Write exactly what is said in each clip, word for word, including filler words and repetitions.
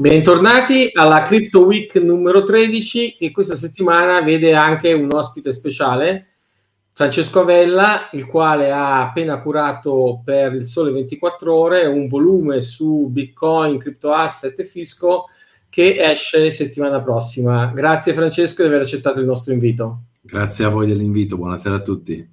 Bentornati alla Crypto Week numero tredici, che questa settimana vede anche un ospite speciale, Francesco Avella, il quale ha appena curato per il Sole ventiquattro Ore un volume su Bitcoin, crypto asset e fisco che esce settimana prossima. Grazie Francesco di aver accettato il nostro invito. Grazie a voi dell'invito, buonasera a tutti.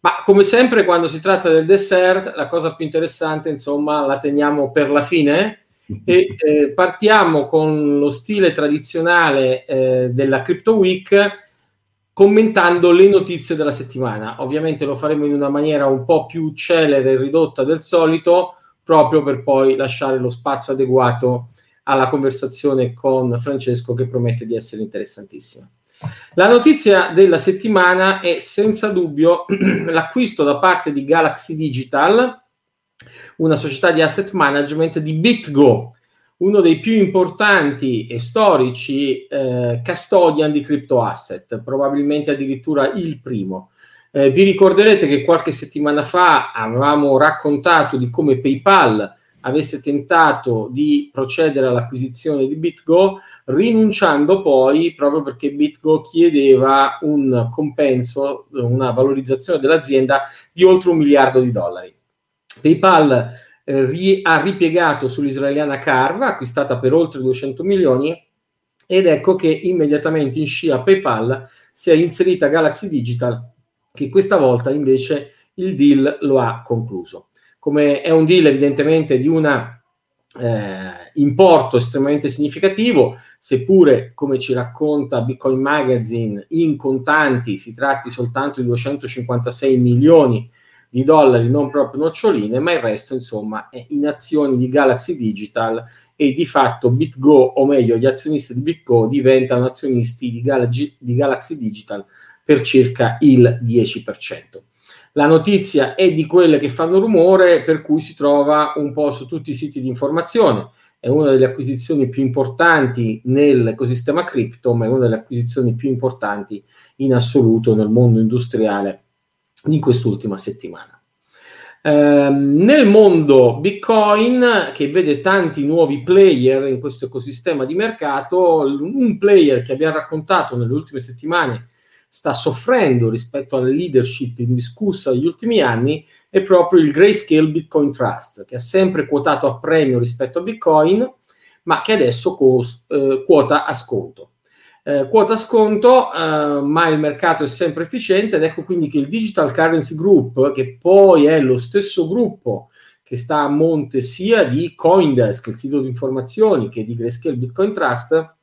Ma come sempre quando si tratta del dessert, la cosa più interessante insomma la teniamo per la fine e eh, partiamo con lo stile tradizionale eh, della Crypto Week commentando le notizie della settimana. Ovviamente lo faremo in una maniera un po' più celere e ridotta del solito, proprio per poi lasciare lo spazio adeguato alla conversazione con Francesco, che promette di essere interessantissima. La notizia della settimana è senza dubbio l'acquisto da parte di Galaxy Digital, una società di asset management, di BitGo, uno dei più importanti e storici eh, custodian di crypto asset, probabilmente addirittura il primo. Eh, vi ricorderete che qualche settimana fa avevamo raccontato di come PayPal avesse tentato di procedere all'acquisizione di BitGo, rinunciando poi proprio perché BitGo chiedeva un compenso, una valorizzazione dell'azienda di oltre un miliardo di dollari. PayPal eh, ri- ha ripiegato sull'israeliana Carva, acquistata per oltre duecento milioni, ed ecco che immediatamente in scia PayPal si è inserita Galaxy Digital, che questa volta invece il deal lo ha concluso. Come è un deal evidentemente di una eh, importo estremamente significativo, seppure, come ci racconta Bitcoin Magazine, in contanti si tratti soltanto di duecentocinquantasei milioni di dollari, non proprio noccioline, ma il resto insomma è in azioni di Galaxy Digital e di fatto BitGo, o meglio gli azionisti di BitGo, diventano azionisti di, Gal- di Galaxy Digital per circa il dieci per cento. La notizia è di quelle che fanno rumore, per cui si trova un po' su tutti i siti di informazione. È una delle acquisizioni più importanti nell'ecosistema cripto, ma è una delle acquisizioni più importanti in assoluto nel mondo industriale di quest'ultima settimana. Eh, nel mondo Bitcoin, che vede tanti nuovi player in questo ecosistema di mercato, un player che abbiamo raccontato nelle ultime settimane sta soffrendo rispetto alla leadership indiscussa degli ultimi anni è proprio il Grayscale Bitcoin Trust, che ha sempre quotato a premio rispetto a Bitcoin, ma che adesso cos- eh, quota a sconto. Eh, quota sconto, eh, ma il mercato è sempre efficiente, ed ecco quindi che il Digital Currency Group, che poi è lo stesso gruppo che sta a monte sia di Coindesk, il sito di informazioni, che di Grayscale Bitcoin Trust,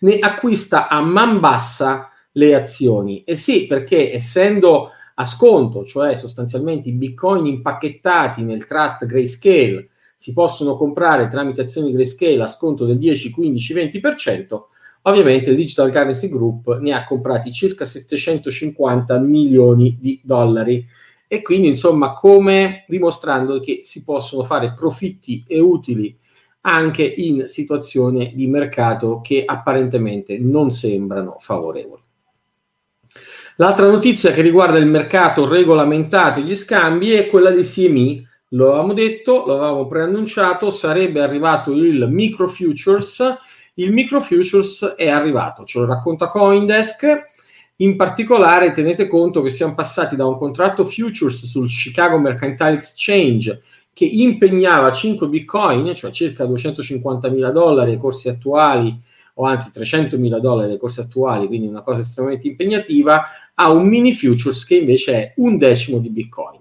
ne acquista a man bassa le azioni. E sì, perché essendo a sconto, cioè sostanzialmente i bitcoin impacchettati nel trust Grayscale si possono comprare tramite azioni Grayscale a sconto del dieci, quindici, venti per cento, ovviamente il Digital Currency Group ne ha comprati circa settecentocinquanta milioni di dollari. E quindi, insomma, come dimostrando che si possono fare profitti e utili anche in situazioni di mercato che apparentemente non sembrano favorevoli. L'altra notizia che riguarda il mercato regolamentato e gli scambi è quella dei C M E. Lo avevamo detto, lo avevamo preannunciato, sarebbe arrivato il micro futures. Il micro futures è arrivato, ce lo racconta Coindesk. In particolare tenete conto che siamo passati da un contratto futures sul Chicago Mercantile Exchange che impegnava cinque bitcoin, cioè circa duecentocinquantamila dollari ai corsi attuali, o anzi trecentomila dollari ai corsi attuali, quindi una cosa estremamente impegnativa, a un mini futures che invece è un decimo di bitcoin.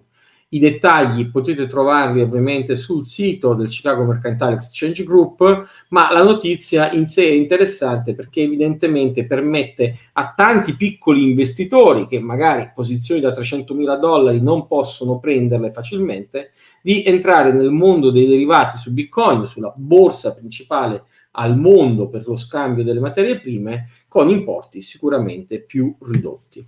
I dettagli potete trovarli ovviamente sul sito del Chicago Mercantile Exchange Group, ma la notizia in sé è interessante perché evidentemente permette a tanti piccoli investitori che magari posizioni da trecentomila dollari non possono prenderle facilmente, di entrare nel mondo dei derivati su Bitcoin, sulla borsa principale al mondo per lo scambio delle materie prime, con importi sicuramente più ridotti.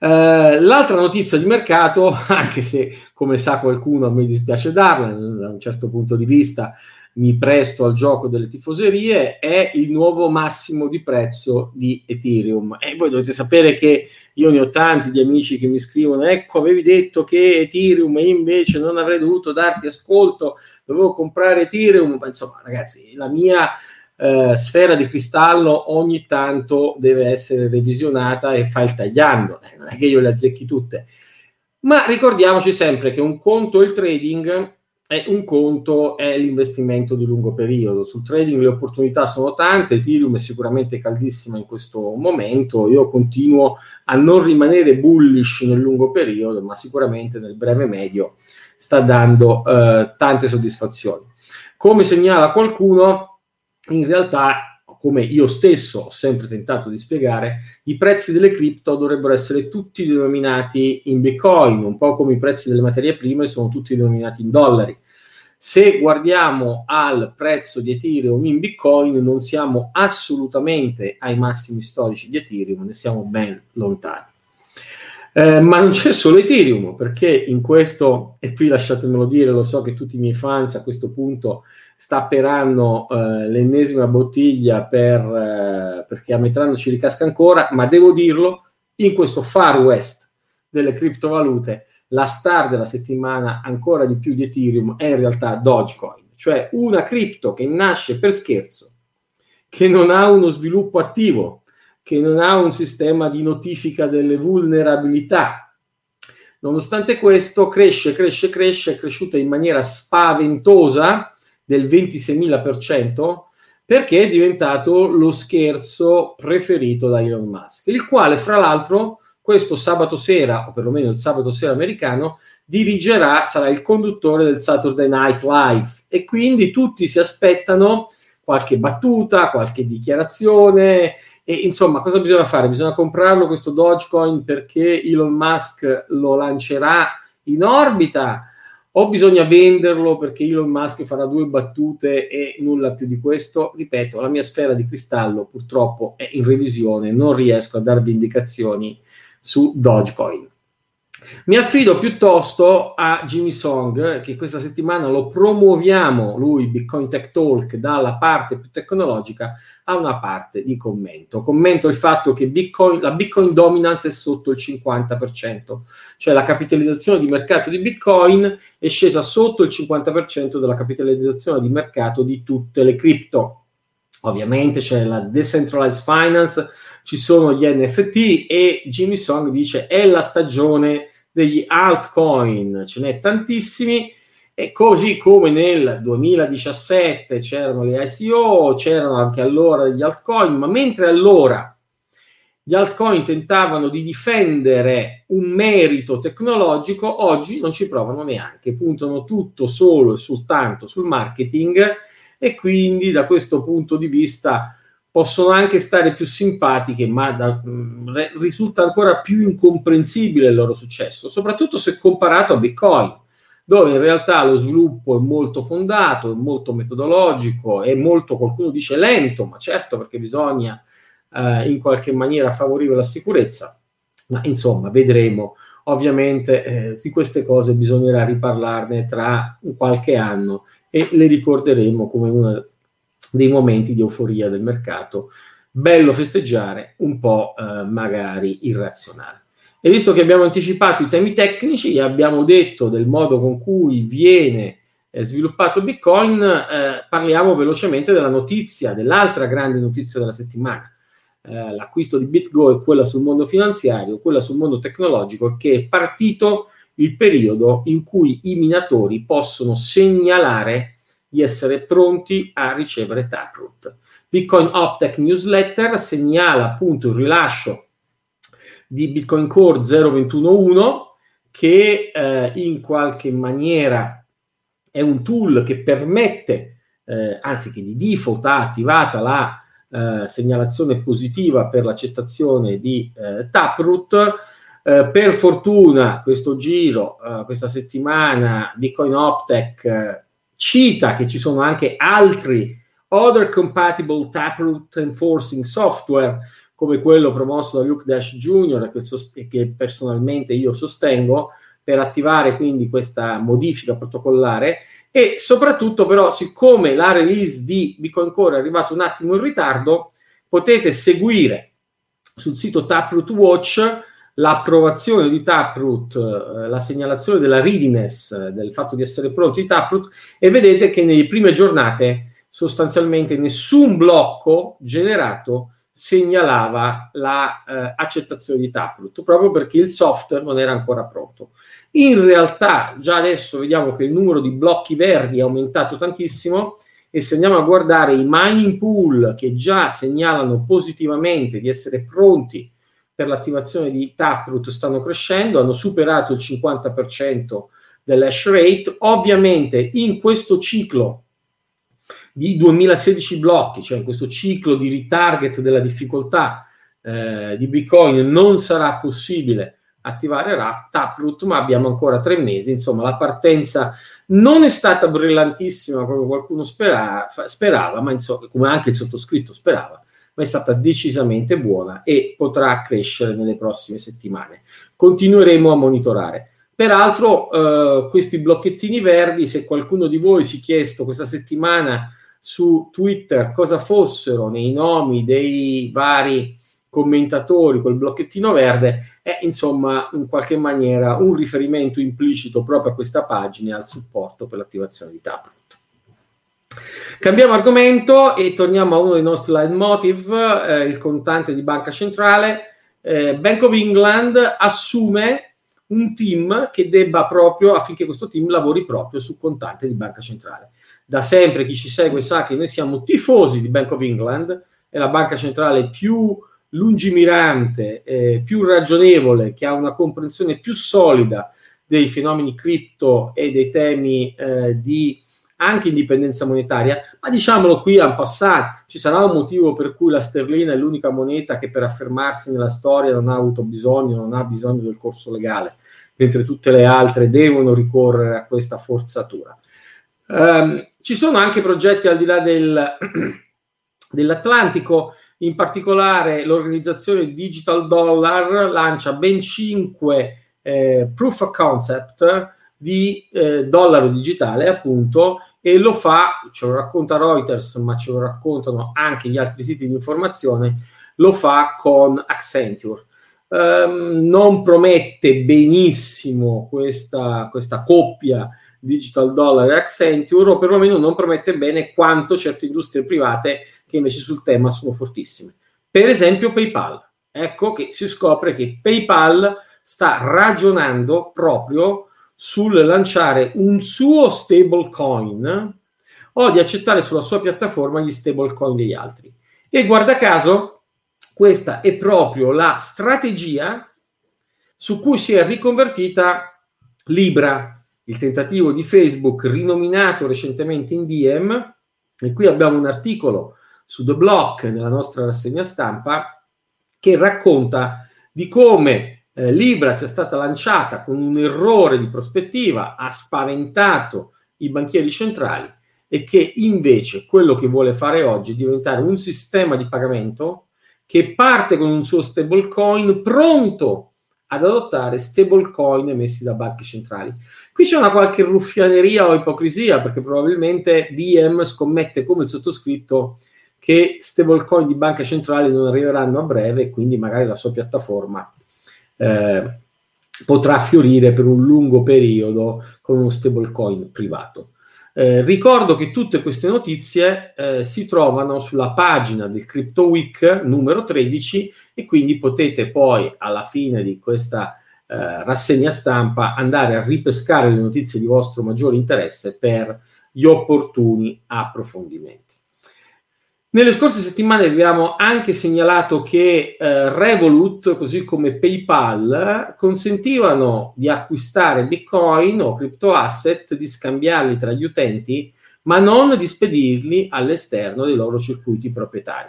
Eh, l'altra notizia di mercato, anche se come sa qualcuno a me dispiace darla da un certo punto di vista, mi presto al gioco delle tifoserie, è il nuovo massimo di prezzo di Ethereum. E voi dovete sapere che io ne ho tanti di amici che mi scrivono: ecco, avevi detto che Ethereum, e invece non avrei dovuto darti ascolto, dovevo comprare Ethereum. Ma insomma, ragazzi, la mia eh, sfera di cristallo ogni tanto deve essere revisionata e fai il tagliando, non è che io le azzecchi tutte. Ma ricordiamoci sempre che un conto è il trading, e un conto è l'investimento di lungo periodo. Sul trading le opportunità sono tante, Ethereum è sicuramente caldissima in questo momento, io continuo a non rimanere bullish nel lungo periodo, ma sicuramente nel breve medio sta dando eh, tante soddisfazioni. Come segnala qualcuno, in realtà, come io stesso ho sempre tentato di spiegare, i prezzi delle cripto dovrebbero essere tutti denominati in Bitcoin, un po' come i prezzi delle materie prime sono tutti denominati in dollari. Se guardiamo al prezzo di Ethereum in Bitcoin, non siamo assolutamente ai massimi storici di Ethereum, ne siamo ben lontani. Eh, ma non c'è solo Ethereum, perché in questo, e qui lasciatemelo dire, lo so che tutti i miei fans a questo punto stapperanno eh, l'ennesima bottiglia per, eh, perché a metà anno ci ricasca ancora, ma devo dirlo, in questo far west delle criptovalute la star della settimana, ancora di più di Ethereum, è in realtà Dogecoin, cioè una cripto che nasce per scherzo, che non ha uno sviluppo attivo, che non ha un sistema di notifica delle vulnerabilità. Nonostante questo, cresce, cresce, cresce, è cresciuta in maniera spaventosa del ventiseimila per cento, perché è diventato lo scherzo preferito da Elon Musk, il quale, fra l'altro, questo sabato sera, o perlomeno il sabato sera americano, dirigerà, sarà il conduttore del Saturday Night Live, e quindi tutti si aspettano qualche battuta, qualche dichiarazione. E insomma, cosa bisogna fare? Bisogna comprarlo questo Dogecoin perché Elon Musk lo lancerà in orbita, o bisogna venderlo perché Elon Musk farà due battute e nulla più di questo? Ripeto, la mia sfera di cristallo purtroppo è in revisione, non riesco a darvi indicazioni su Dogecoin. Mi affido piuttosto a Jimmy Song, che questa settimana lo promuoviamo, lui, Bitcoin Tech Talk, dalla parte più tecnologica a una parte di commento. Commento il fatto che Bitcoin, la Bitcoin dominance è sotto il cinquanta per cento, cioè la capitalizzazione di mercato di Bitcoin è scesa sotto il cinquanta per cento della capitalizzazione di mercato di tutte le cripto. Ovviamente c'è la decentralized finance, ci sono gli N F T, e Jimmy Song dice è la stagione degli altcoin, ce n'è tantissimi, e così come nel duemiladiciassette c'erano le I C O, c'erano anche allora gli altcoin, ma mentre allora gli altcoin tentavano di difendere un merito tecnologico, oggi non ci provano neanche, puntano tutto solo e soltanto sul marketing, e quindi da questo punto di vista possono anche stare più simpatiche, ma da, mh, risulta ancora più incomprensibile il loro successo, soprattutto se comparato a Bitcoin, dove in realtà lo sviluppo è molto fondato, è molto metodologico, è molto, qualcuno dice lento, ma certo, perché bisogna eh, in qualche maniera favorire la sicurezza. Ma insomma, vedremo. Ovviamente eh, di queste cose bisognerà riparlarne tra qualche anno e le ricorderemo come una dei momenti di euforia del mercato, bello festeggiare, un po' eh, magari irrazionale. E visto che abbiamo anticipato i temi tecnici, abbiamo detto del modo con cui viene eh, sviluppato Bitcoin, eh, parliamo velocemente della notizia, dell'altra grande notizia della settimana, eh, l'acquisto di BitGo e quella sul mondo finanziario, quella sul mondo tecnologico, che è partito il periodo in cui i minatori possono segnalare di essere pronti a ricevere Taproot. Bitcoin Optech Newsletter segnala appunto il rilascio di Bitcoin Core zero virgola ventuno uno, che eh, in qualche maniera è un tool che permette, eh, anzi che di default ha attivata la eh, segnalazione positiva per l'accettazione di eh, Taproot. Eh, per fortuna questo giro, eh, questa settimana, Bitcoin Optech eh, cita che ci sono anche altri other compatible Taproot enforcing software, come quello promosso da Luke Dash Junior, che, sost- che personalmente io sostengo, per attivare quindi questa modifica protocollare, e soprattutto però, siccome la release di Bitcoin Core è arrivata un attimo in ritardo, potete seguire sul sito Taproot Watch l'approvazione di Taproot, la segnalazione della readiness, del fatto di essere pronti di Taproot, e vedete che nelle prime giornate sostanzialmente nessun blocco generato segnalava la eh, accettazione di Taproot, proprio perché il software non era ancora pronto. In realtà già adesso vediamo che il numero di blocchi verdi è aumentato tantissimo, e se andiamo a guardare i mining pool che già segnalano positivamente di essere pronti per l'attivazione di Taproot, stanno crescendo, hanno superato il cinquanta per cento dell'hash rate. Ovviamente in questo ciclo di duemilasedici blocchi, cioè in questo ciclo di retarget della difficoltà eh, di Bitcoin, non sarà possibile attivare R A P, Taproot, ma abbiamo ancora tre mesi. Insomma, la partenza non è stata brillantissima, come qualcuno spera, sperava, ma insomma, come anche il sottoscritto sperava, ma è stata decisamente buona e potrà crescere nelle prossime settimane. Continueremo a monitorare. Peraltro eh, questi blocchettini verdi, se qualcuno di voi si è chiesto questa settimana su Twitter cosa fossero nei nomi dei vari commentatori col blocchettino verde, è insomma in qualche maniera un riferimento implicito proprio a questa pagina e al supporto per l'attivazione di Taproot. Cambiamo argomento e torniamo a uno dei nostri leitmotiv, eh, il contante di banca centrale. eh, Bank of England assume un team che debba proprio, affinché questo team lavori proprio su contante di banca centrale. Da sempre chi ci segue sa che noi siamo tifosi di Bank of England, è la banca centrale più lungimirante, eh, più ragionevole, che ha una comprensione più solida dei fenomeni cripto e dei temi eh, di anche indipendenza monetaria, ma diciamolo qui a passare, ci sarà un motivo per cui la sterlina è l'unica moneta che per affermarsi nella storia non ha avuto bisogno, non ha bisogno del corso legale, mentre tutte le altre devono ricorrere a questa forzatura. Um, ci sono anche progetti al di là del, dell'Atlantico, in particolare l'organizzazione Digital Dollar lancia ben cinque eh, proof of concept di eh, dollaro digitale, appunto, e lo fa, ce lo racconta Reuters, ma ce lo raccontano anche gli altri siti di informazione, lo fa con Accenture. Um, non promette benissimo questa, questa coppia Digital Dollar e Accenture, o perlomeno non promette bene quanto certe industrie private che invece sul tema sono fortissime. Per esempio PayPal. Ecco che si scopre che PayPal sta ragionando proprio sul lanciare un suo stablecoin o di accettare sulla sua piattaforma gli stablecoin degli altri. E guarda caso, questa è proprio la strategia su cui si è riconvertita Libra, il tentativo di Facebook rinominato recentemente in Diem, e qui abbiamo un articolo su The Block nella nostra rassegna stampa che racconta di come Eh, Libra sia stata lanciata con un errore di prospettiva, ha spaventato i banchieri centrali, e che invece quello che vuole fare oggi è diventare un sistema di pagamento che parte con un suo stablecoin pronto ad adottare stablecoin emessi da banche centrali. Qui c'è una qualche ruffianeria o ipocrisia, perché probabilmente Diem scommette come il sottoscritto che stablecoin di banche centrali non arriveranno a breve, e quindi magari la sua piattaforma Eh, potrà fiorire per un lungo periodo con uno stablecoin privato. Eh, ricordo che tutte queste notizie eh, si trovano sulla pagina del Crypto Week numero tredici, e quindi potete poi alla fine di questa eh, rassegna stampa andare a ripescare le notizie di vostro maggiore interesse per gli opportuni approfondimenti. Nelle scorse settimane abbiamo anche segnalato che eh, Revolut, così come PayPal, consentivano di acquistare Bitcoin o criptoasset, di scambiarli tra gli utenti, ma non di spedirli all'esterno dei loro circuiti proprietari.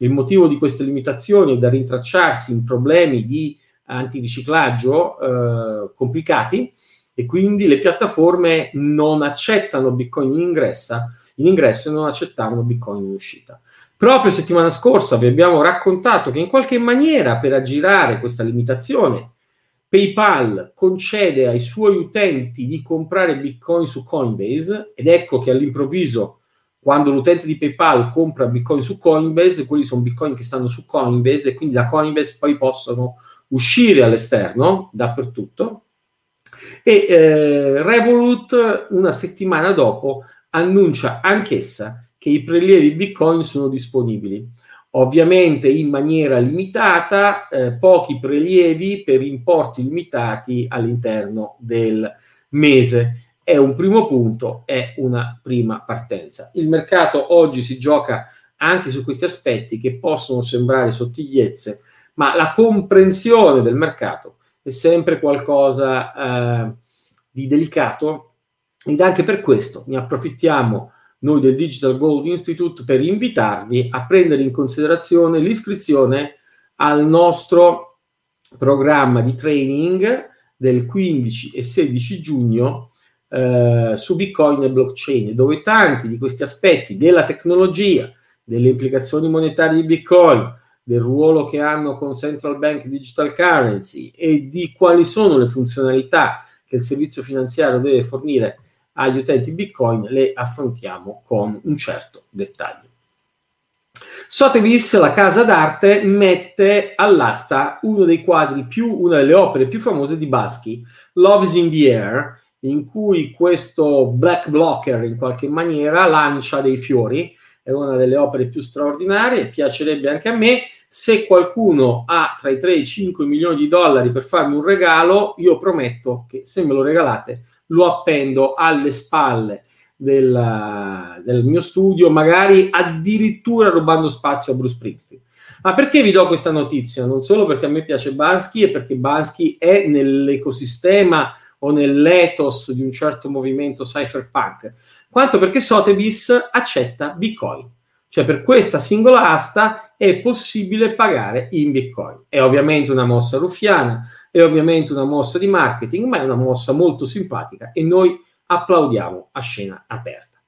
Il motivo di queste limitazioni è da rintracciarsi in problemi di antiriciclaggio eh, complicati, e quindi le piattaforme non accettano Bitcoin in ingressa in ingresso e non accettavano Bitcoin in uscita. Proprio settimana scorsa vi abbiamo raccontato che in qualche maniera, per aggirare questa limitazione, PayPal concede ai suoi utenti di comprare Bitcoin su Coinbase, ed ecco che all'improvviso, quando l'utente di PayPal compra Bitcoin su Coinbase, quelli sono Bitcoin che stanno su Coinbase, e quindi da Coinbase poi possono uscire all'esterno, dappertutto. E eh, Revolut, una settimana dopo, annuncia anch'essa che i prelievi Bitcoin sono disponibili. Ovviamente in maniera limitata, eh, pochi prelievi per importi limitati all'interno del mese. È un primo punto, è una prima partenza. Il mercato oggi si gioca anche su questi aspetti che possono sembrare sottigliezze, ma la comprensione del mercato è sempre qualcosa eh, di delicato, ed anche per questo ne approfittiamo noi del Digital Gold Institute per invitarvi a prendere in considerazione l'iscrizione al nostro programma di training del quindici e sedici giugno eh, su Bitcoin e blockchain, dove tanti di questi aspetti della tecnologia, delle implicazioni monetarie di Bitcoin, del ruolo che hanno con Central Bank Digital Currency e di quali sono le funzionalità che il servizio finanziario deve fornire agli utenti Bitcoin, le affrontiamo con un certo dettaglio. Sotheby's, la casa d'arte, mette all'asta uno dei quadri più, una delle opere più famose di Banksy, Love's in the Air, in cui questo black blocker in qualche maniera lancia dei fiori. È una delle opere più straordinarie, piacerebbe anche a me. Se qualcuno ha tra i tre e i cinque milioni di dollari per farmi un regalo, io prometto che se me lo regalate lo appendo alle spalle del, del mio studio, magari addirittura rubando spazio a Bruce Springsteen. Ma perché vi do questa notizia? Non solo perché a me piace Banksy e perché Banksy è nell'ecosistema o nell'ethos di un certo movimento cypherpunk, quanto perché Sotheby's accetta Bitcoin. Cioè, per questa singola asta è possibile pagare in Bitcoin. È ovviamente una mossa ruffiana, è ovviamente una mossa di marketing, ma è una mossa molto simpatica e noi applaudiamo a scena aperta.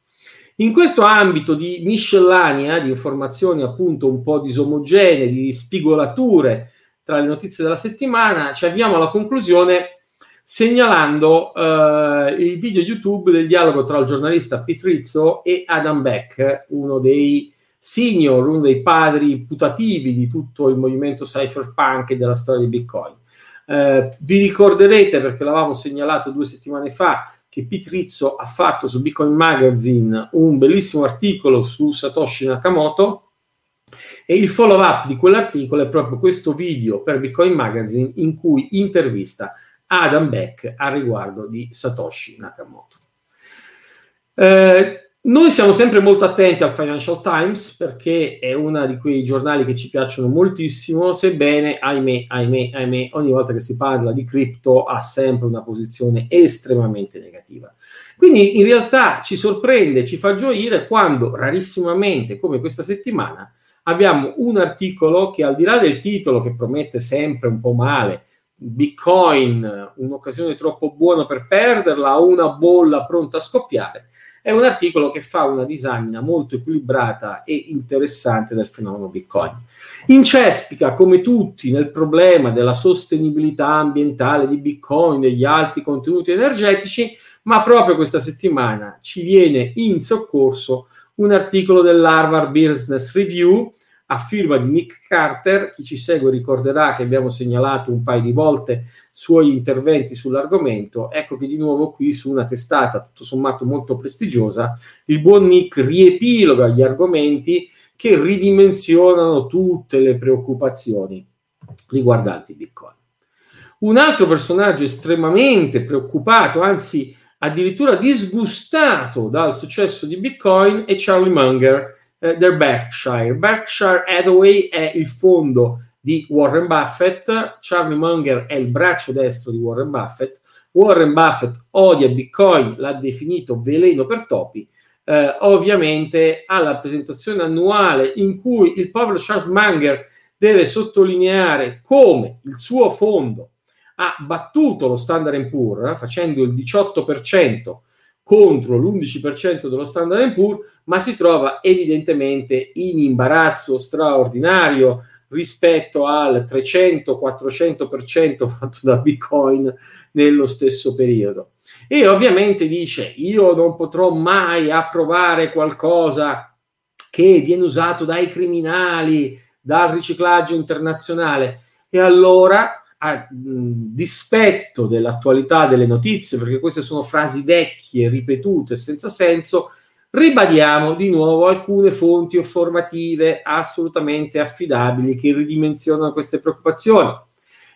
In questo ambito di miscellanea, di informazioni appunto un po' disomogenee, di spigolature tra le notizie della settimana, ci avviamo alla conclusione segnalando eh, il video YouTube del dialogo tra il giornalista Pete Rizzo e Adam Back, uno dei senior, uno dei padri putativi di tutto il movimento cypherpunk e della storia di Bitcoin. Eh, vi ricorderete, perché l'avevamo segnalato due settimane fa, che Pete Rizzo ha fatto su Bitcoin Magazine un bellissimo articolo su Satoshi Nakamoto, e il follow up di quell'articolo è proprio questo video per Bitcoin Magazine in cui intervista Adam Back a riguardo di Satoshi Nakamoto. Eh, noi siamo sempre molto attenti al Financial Times perché è uno di quei giornali che ci piacciono moltissimo, sebbene, ahimè, ahimè, ahimè, ogni volta che si parla di cripto ha sempre una posizione estremamente negativa. Quindi in realtà ci sorprende, ci fa gioire quando, rarissimamente, come questa settimana, abbiamo un articolo che, al di là del titolo che promette sempre un po' male, Bitcoin, un'occasione troppo buona per perderla, una bolla pronta a scoppiare, è un articolo che fa una disamina molto equilibrata e interessante del fenomeno Bitcoin. Incespica, come tutti, nel problema della sostenibilità ambientale di Bitcoin, degli alti contenuti energetici, ma proprio questa settimana ci viene in soccorso un articolo dell'Harvard Business Review a firma di Nick Carter. Chi ci segue ricorderà che abbiamo segnalato un paio di volte suoi interventi sull'argomento. Ecco che di nuovo qui, su una testata tutto sommato molto prestigiosa, il buon Nick riepiloga gli argomenti che ridimensionano tutte le preoccupazioni riguardanti Bitcoin. Un altro personaggio estremamente preoccupato, anzi addirittura disgustato dal successo di Bitcoin, è Charlie Munger del Berkshire. Berkshire Hathaway è il fondo di Warren Buffett, Charlie Munger è il braccio destro di Warren Buffett. Warren Buffett odia Bitcoin, l'ha definito veleno per topi. Eh, ovviamente alla presentazione annuale in cui il povero Charles Munger deve sottolineare come il suo fondo ha battuto lo Standard and Poor's, facendo il diciotto per cento contro l'undici per cento dello Standard and Poor's, ma si trova evidentemente in imbarazzo straordinario rispetto al trecento quattrocento per cento fatto da Bitcoin nello stesso periodo. E ovviamente dice: io non potrò mai approvare qualcosa che viene usato dai criminali, dal riciclaggio internazionale. E allora, a dispetto dell'attualità delle notizie, perché queste sono frasi vecchie, ripetute, senza senso, ribadiamo di nuovo alcune fonti informative assolutamente affidabili che ridimensionano queste preoccupazioni.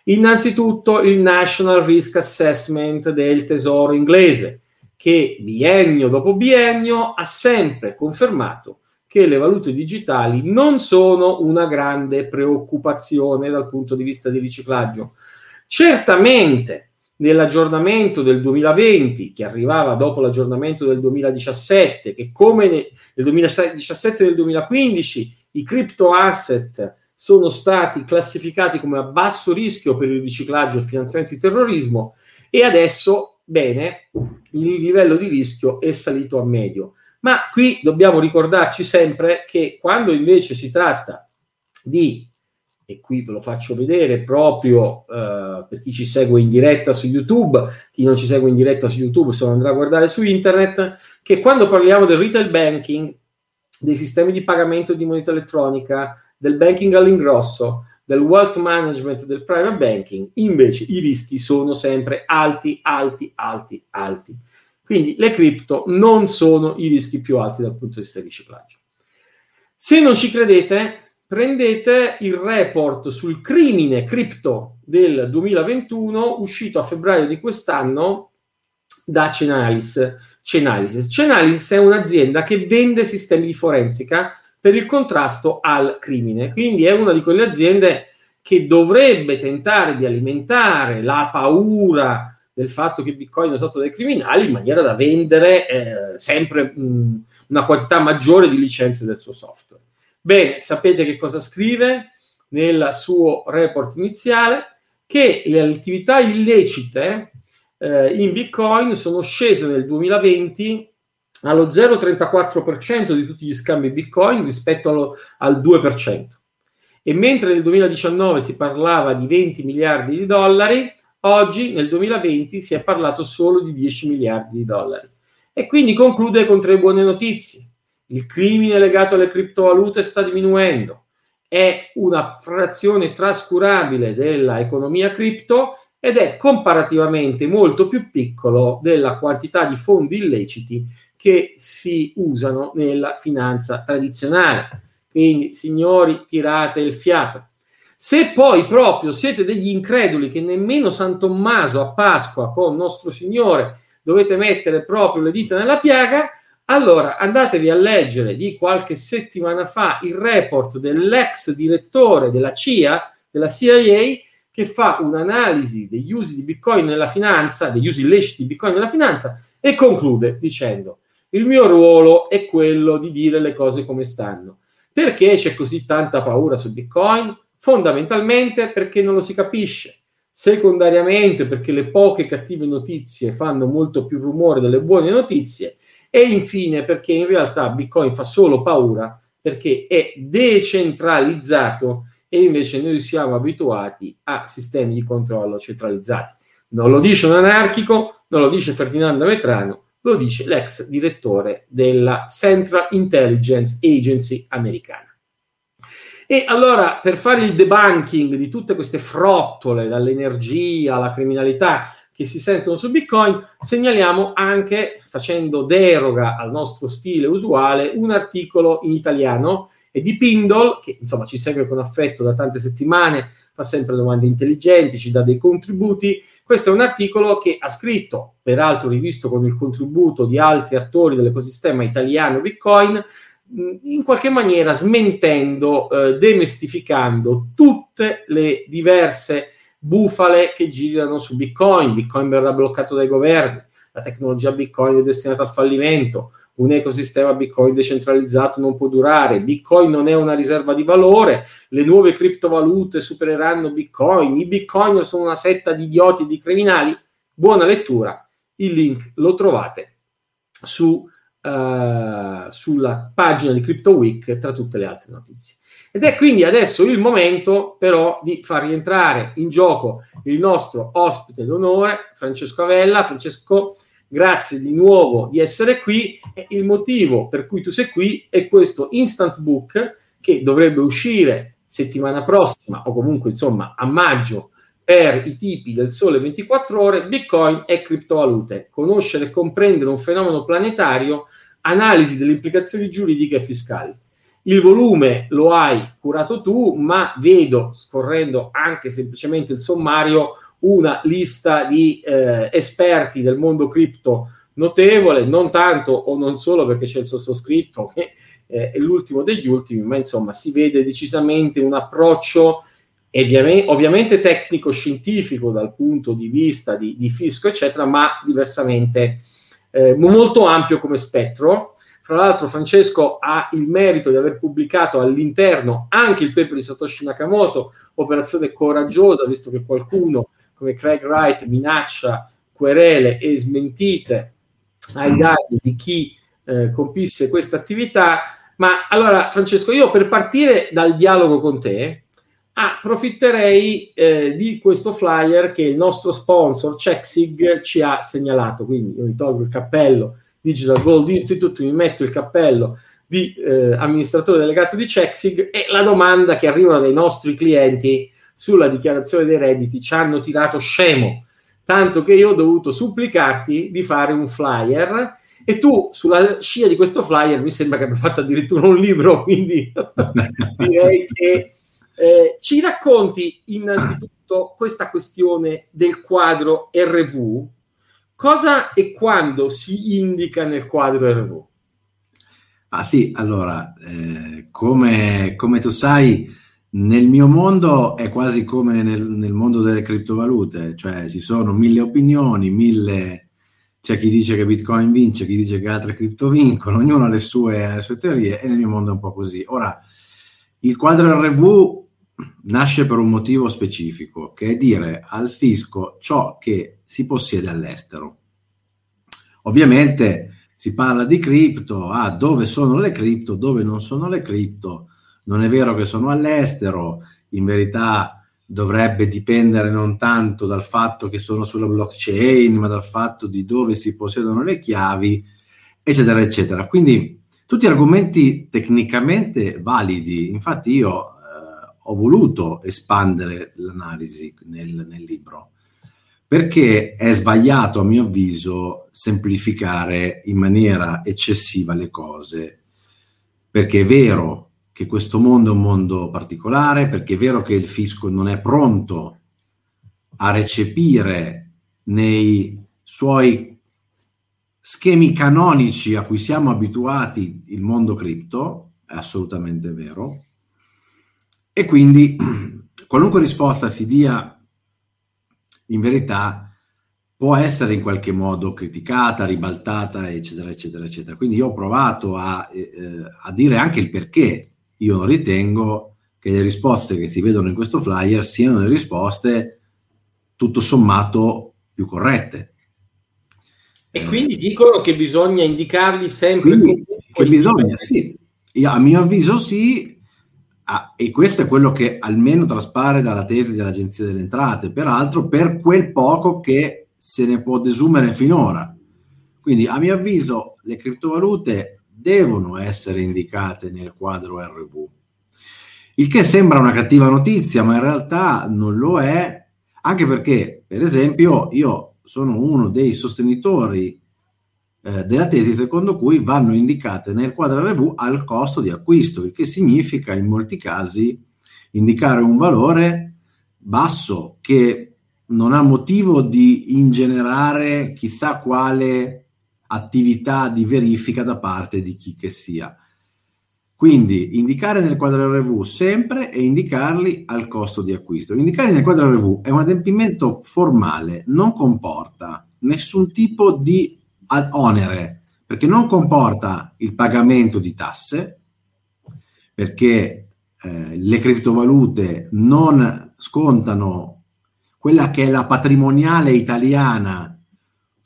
Innanzitutto il National Risk Assessment del Tesoro inglese, che biennio dopo biennio ha sempre confermato che le valute digitali non sono una grande preoccupazione dal punto di vista di riciclaggio. Certamente nell'aggiornamento del duemilaventi, che arrivava dopo l'aggiornamento del duemiladiciassette, che come nel duemiladiciassette e nel duemilaquindici i crypto asset sono stati classificati come a basso rischio per il riciclaggio e il finanziamento di terrorismo, e adesso, bene, il livello di rischio è salito a medio. Ma qui dobbiamo ricordarci sempre che quando invece si tratta di, e qui ve lo faccio vedere proprio eh, per chi ci segue in diretta su YouTube, chi non ci segue in diretta su YouTube se lo andrà a guardare su internet, che quando parliamo del retail banking, dei sistemi di pagamento di moneta elettronica, del banking all'ingrosso, del wealth management, del private banking, invece i rischi sono sempre alti, alti, alti, alti. Quindi le cripto non sono i rischi più alti dal punto di vista del riciclaggio. Se non ci credete, prendete il report sul crimine cripto del duemilaventuno, uscito a febbraio di quest'anno da Chainalysis. Chainalysis. Chainalysis è un'azienda che vende sistemi di forensica per il contrasto al crimine. Quindi è una di quelle aziende che dovrebbe tentare di alimentare la paura del fatto che Bitcoin è usato dai criminali in maniera da vendere eh, sempre mh, una quantità maggiore di licenze del suo software. Bene, sapete che cosa scrive nel suo report iniziale? Che le attività illecite eh, in Bitcoin sono scese nel duemilaventi allo zero virgola trentaquattro per cento di tutti gli scambi Bitcoin rispetto allo, al due per cento. E mentre nel duemiladiciannove si parlava di venti miliardi di dollari, oggi, nel duemilaventi, si è parlato solo di dieci miliardi di dollari. E quindi conclude con tre buone notizie. Il crimine legato alle criptovalute sta diminuendo, è una frazione trascurabile dell'economia cripto ed è comparativamente molto più piccolo della quantità di fondi illeciti che si usano nella finanza tradizionale. Quindi, signori, tirate il fiato. Se poi proprio siete degli increduli che nemmeno San Tommaso a Pasqua con Nostro Signore dovete mettere proprio le dita nella piaga, allora andatevi a leggere di qualche settimana fa il report dell'ex direttore della C I A, della C I A, che fa un'analisi degli usi di Bitcoin nella finanza, degli usi illeciti di Bitcoin nella finanza, e conclude dicendo: il mio ruolo è quello di dire le cose come stanno. Perché c'è così tanta paura su Bitcoin? Fondamentalmente perché non lo si capisce, secondariamente perché le poche cattive notizie fanno molto più rumore delle buone notizie, e infine perché in realtà Bitcoin fa solo paura perché è decentralizzato e invece noi siamo abituati a sistemi di controllo centralizzati. Non lo dice un anarchico, non lo dice Ferdinando Vetrano, lo dice l'ex direttore della Central Intelligence Agency americana. E allora, per fare il debunking di tutte queste frottole, dall'energia alla criminalità che si sentono su Bitcoin, segnaliamo anche, facendo deroga al nostro stile usuale, un articolo in italiano e di Pindol, che insomma ci segue con affetto da tante settimane, fa sempre domande intelligenti, ci dà dei contributi. Questo è un articolo che ha scritto, peraltro rivisto con il contributo di altri attori dell'ecosistema italiano Bitcoin, in qualche maniera smentendo, eh, demistificando tutte le diverse bufale che girano su Bitcoin. Bitcoin verrà bloccato dai governi, la tecnologia Bitcoin è destinata al fallimento, un ecosistema Bitcoin decentralizzato non può durare, Bitcoin non è una riserva di valore, le nuove criptovalute supereranno Bitcoin, i Bitcoin sono una setta di idioti e di criminali. Buona lettura, il link lo trovate su Uh, uh, sulla pagina di Crypto Week tra tutte le altre notizie. Ed è quindi adesso il momento però di far rientrare in gioco il nostro ospite d'onore, Francesco Avella. Francesco, grazie di nuovo di essere qui. Il motivo per cui tu sei qui è questo Instant Book che dovrebbe uscire settimana prossima o comunque insomma a maggio per i tipi del Sole ventiquattro Ore, Bitcoin e criptovalute. Conoscere e comprendere un fenomeno planetario, analisi delle implicazioni giuridiche e fiscali. Il volume lo hai curato tu, ma vedo, scorrendo anche semplicemente il sommario, una lista di eh, esperti del mondo cripto notevole, non tanto o non solo perché c'è il sottoscritto che eh, è l'ultimo degli ultimi, ma insomma si vede decisamente un approccio ovviamente tecnico-scientifico dal punto di vista di, di fisco, eccetera, ma diversamente eh, molto ampio come spettro. Tra l'altro Francesco ha il merito di aver pubblicato all'interno anche il paper di Satoshi Nakamoto, operazione coraggiosa, visto che qualcuno come Craig Wright minaccia querele e smentite ai danni di chi eh, compisse questa attività. Ma allora Francesco, io per partire dal dialogo con te approfitterei eh, di questo flyer che il nostro sponsor CheckSig ci ha segnalato, quindi io mi tolgo il cappello Digital Gold Institute, mi metto il cappello di eh, amministratore delegato di CheckSig, e la domanda che arriva dai nostri clienti sulla dichiarazione dei redditi ci hanno tirato scemo, tanto che io ho dovuto supplicarti di fare un flyer e tu sulla scia di questo flyer mi sembra che abbia fatto addirittura un libro, quindi direi che eh, ci racconti innanzitutto questa questione del quadro erre vu. Cosa e quando si indica nel quadro erre vu? Ah sì, allora, eh, come, come tu sai, nel mio mondo è quasi come nel, nel mondo delle criptovalute, cioè ci sono mille opinioni, mille, c'è chi dice che Bitcoin vince, chi dice che altre cripto vincono, ognuno ha le sue, ha le sue teorie, e nel mio mondo è un po' così. Ora, il quadro erre vu nasce per un motivo specifico, che è dire al fisco ciò che si possiede all'estero. Ovviamente si parla di cripto, ah, dove sono le cripto, dove non sono le cripto, non è vero che sono all'estero, in verità dovrebbe dipendere non tanto dal fatto che sono sulla blockchain, ma dal fatto di dove si possiedono le chiavi, eccetera, eccetera. Quindi tutti argomenti tecnicamente validi, infatti io ho voluto espandere l'analisi nel, nel libro, perché è sbagliato, a mio avviso, semplificare in maniera eccessiva le cose, perché è vero che questo mondo è un mondo particolare, perché è vero che il fisco non è pronto a recepire nei suoi schemi canonici a cui siamo abituati il mondo cripto, è assolutamente vero. E quindi qualunque risposta si dia, in verità, può essere in qualche modo criticata, ribaltata, eccetera, eccetera, eccetera. Quindi io ho provato a, eh, a dire anche il perché io non ritengo che le risposte che si vedono in questo flyer siano le risposte tutto sommato più corrette. E quindi dicono che bisogna indicargli sempre... Quindi, che bisogna, sì. Io, a mio avviso sì. Ah, e questo è quello che almeno traspare dalla tesi dell'Agenzia delle Entrate, peraltro per quel poco che se ne può desumere finora. Quindi, a mio avviso, le criptovalute devono essere indicate nel quadro erre vu. Il che sembra una cattiva notizia, ma in realtà non lo è, anche perché, per esempio, io sono uno dei sostenitori eh, della tesi secondo cui vanno indicate nel quadro erre vu al costo di acquisto, il che significa in molti casi indicare un valore basso che non ha motivo di ingenerare chissà quale attività di verifica da parte di chi che sia. Quindi indicare nel quadro erre vu sempre e indicarli al costo di acquisto. Indicare nel quadro erre vu è un adempimento formale, non comporta nessun tipo di ad onere, perché non comporta il pagamento di tasse, perché eh, le criptovalute non scontano quella che è la patrimoniale italiana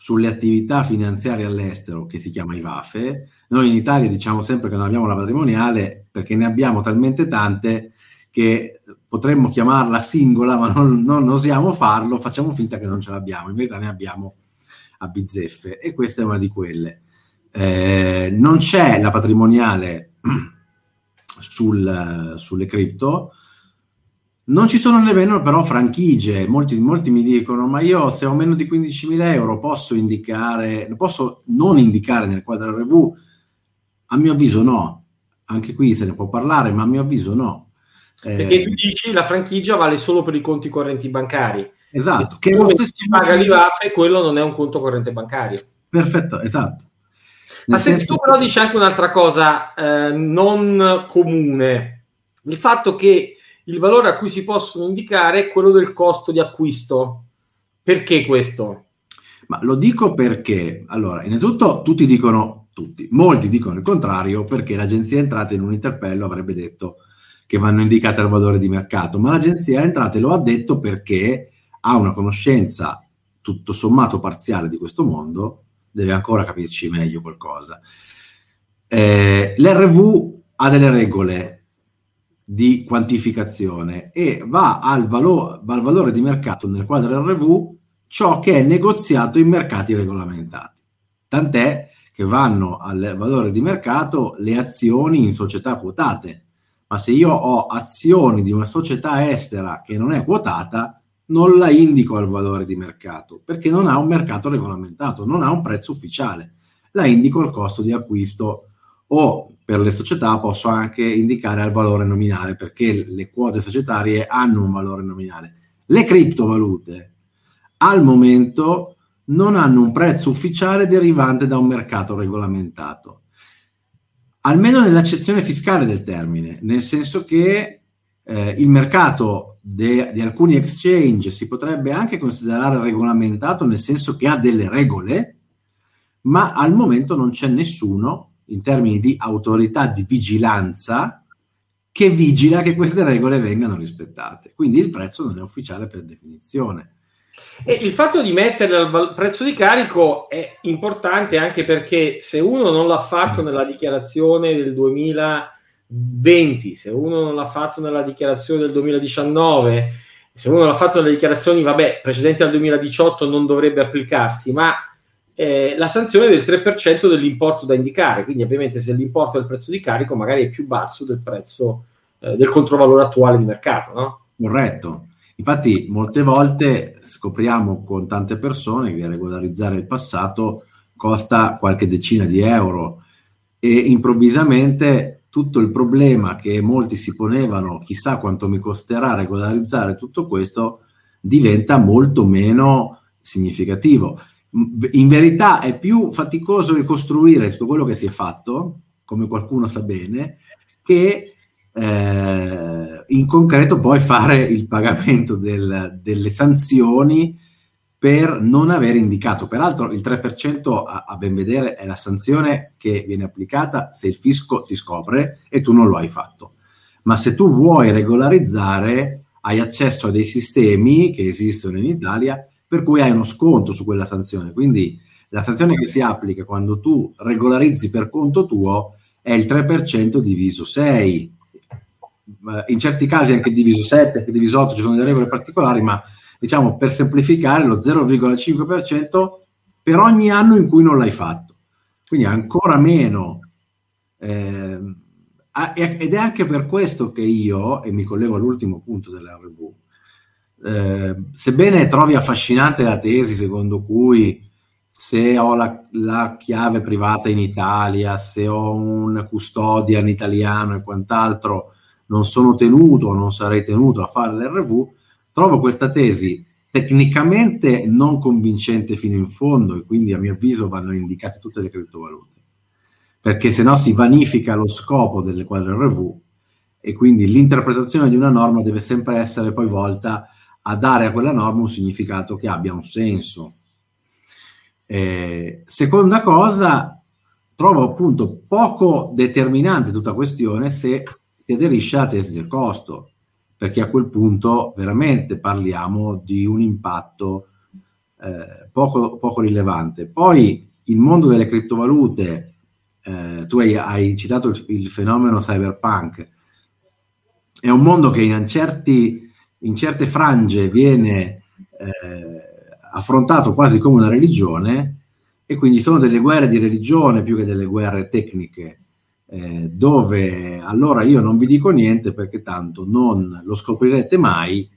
sulle attività finanziarie all'estero, che si chiama I V A F E. Noi in Italia diciamo sempre che non abbiamo la patrimoniale perché ne abbiamo talmente tante che potremmo chiamarla singola, ma non, non osiamo farlo, facciamo finta che non ce l'abbiamo. In verità ne abbiamo a bizzeffe, e questa è una di quelle. Eh, non c'è la patrimoniale sul, sulle cripto. Non ci sono nemmeno però franchigie. Molti, molti mi dicono: ma io se ho meno di quindicimila euro posso indicare, posso non indicare nel quadro R V? A mio avviso no, anche qui se ne può parlare, ma a mio avviso no. Perché eh, tu dici la franchigia vale solo per i conti correnti bancari. Esatto. Che lo stesso si paga l'I V A F e quello non è un conto corrente bancario. Perfetto, esatto. Ma se tu però dici anche un'altra cosa eh, non comune, il fatto che il valore a cui si possono indicare è quello del costo di acquisto. Perché questo? Ma lo dico perché, allora, innanzitutto tutti dicono, tutti, molti dicono il contrario, perché l'agenzia entrate in un interpello avrebbe detto che vanno indicate al valore di mercato, ma l'agenzia entrate lo ha detto perché ha una conoscenza tutto sommato parziale di questo mondo, deve ancora capirci meglio qualcosa. Eh, l'R V ha delle regole di quantificazione e va al, valo- va al valore di mercato nel quadro R V ciò che è negoziato in mercati regolamentati, tant'è che vanno al valore di mercato le azioni in società quotate, ma se io ho azioni di una società estera che non è quotata non la indico al valore di mercato perché non ha un mercato regolamentato, non ha un prezzo ufficiale, la indico al costo di acquisto, o per le società posso anche indicare al valore nominale perché le quote societarie hanno un valore nominale. Le criptovalute al momento non hanno un prezzo ufficiale derivante da un mercato regolamentato, almeno nell'accezione fiscale del termine, nel senso che eh, il mercato de, di alcuni exchange si potrebbe anche considerare regolamentato, nel senso che ha delle regole, ma al momento non c'è nessuno in termini di autorità di vigilanza che vigila che queste regole vengano rispettate. Quindi il prezzo non è ufficiale per definizione. E il fatto di metterle al prezzo di carico è importante anche perché se uno non l'ha fatto nella dichiarazione del duemilaventi, se uno non l'ha fatto nella dichiarazione del duemiladiciannove, se uno l'ha fatto nelle dichiarazioni, vabbè, precedenti al duemiladiciotto non dovrebbe applicarsi, ma Eh, la sanzione è del tre per cento dell'importo da indicare, quindi ovviamente se l'importo è il prezzo di carico magari è più basso del prezzo eh, del controvalore attuale di mercato, no? Corretto, infatti molte volte scopriamo con tante persone che regolarizzare il passato costa qualche decina di euro e improvvisamente tutto il problema che molti si ponevano, chissà quanto mi costerà regolarizzare tutto questo, diventa molto meno significativo. In verità è più faticoso ricostruire tutto quello che si è fatto, come qualcuno sa bene, che eh, in concreto poi fare il pagamento del, delle sanzioni per non aver indicato. Peraltro il tre per cento a, a ben vedere è la sanzione che viene applicata se il fisco ti scopre e tu non lo hai fatto. Ma se tu vuoi regolarizzare hai accesso a dei sistemi che esistono in Italia per cui hai uno sconto su quella sanzione. Quindi la sanzione che si applica quando tu regolarizzi per conto tuo è il tre per cento diviso sei, in certi casi anche diviso sette, anche diviso otto, ci sono delle regole particolari, ma diciamo per semplificare lo zero virgola cinque per cento per ogni anno in cui non l'hai fatto. Quindi ancora meno. Eh, ed è anche per questo che io, e mi collego all'ultimo punto dell'R V, Eh, sebbene trovi affascinante la tesi secondo cui se ho la, la chiave privata in Italia, se ho un custodian italiano e quant'altro, non sono tenuto o non sarei tenuto a fare l'R V, trovo questa tesi tecnicamente non convincente fino in fondo e quindi a mio avviso vanno indicate tutte le criptovalute, perché se no si vanifica lo scopo delle quadre R V e quindi l'interpretazione di una norma deve sempre essere poi volta a dare a quella norma un significato che abbia un senso. Eh, seconda cosa, trovo appunto poco determinante tutta questione se si aderisce alla tesi del costo, perché a quel punto veramente parliamo di un impatto eh, poco, poco rilevante. Poi il mondo delle criptovalute, eh, tu hai, hai citato il, il fenomeno cyberpunk, è un mondo che in, certi, in certe frange viene eh, affrontato quasi come una religione, e quindi sono delle guerre di religione più che delle guerre tecniche, eh, dove allora io non vi dico niente perché tanto non lo scoprirete mai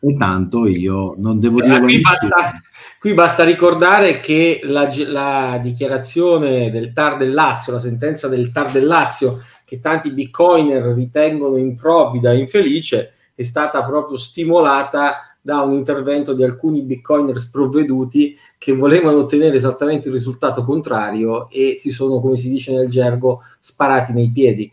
e tanto io non devo dire. Qui basta, qui basta ricordare che la, la dichiarazione del Tar del Lazio, la sentenza del Tar del Lazio, che tanti bitcoiner ritengono improvvida e infelice, è stata proprio stimolata da un intervento di alcuni bitcoiner sprovveduti che volevano ottenere esattamente il risultato contrario e si sono, come si dice nel gergo, sparati nei piedi.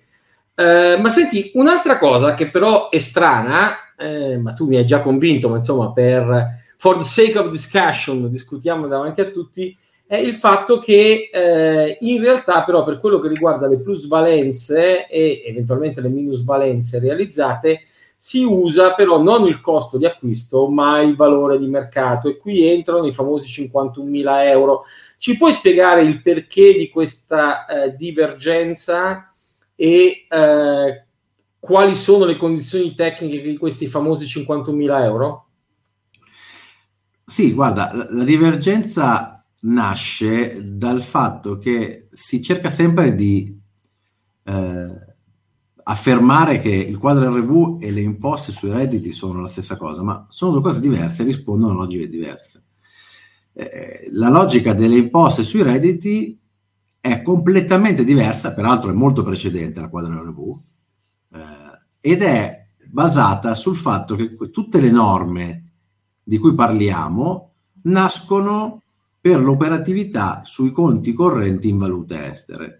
Eh, ma senti, un'altra cosa che però è strana, eh, ma tu mi hai già convinto, ma insomma, per for the sake of discussion, discutiamo davanti a tutti, è il fatto che eh, in realtà però per quello che riguarda le plusvalenze e eventualmente le minusvalenze realizzate, si usa però non il costo di acquisto, ma il valore di mercato, e qui entrano i famosi cinquantunomila euro. Ci puoi spiegare il perché di questa eh, divergenza e eh, quali sono le condizioni tecniche di questi famosi cinquantunomila euro? Sì, guarda, la, la divergenza nasce dal fatto che si cerca sempre di... Eh, affermare che il quadro R V e le imposte sui redditi sono la stessa cosa, ma sono due cose diverse e rispondono a logiche diverse. Eh, la logica delle imposte sui redditi è completamente diversa, peraltro è molto precedente al quadro R V, eh, ed è basata sul fatto che tutte le norme di cui parliamo nascono per l'operatività sui conti correnti in valute estere.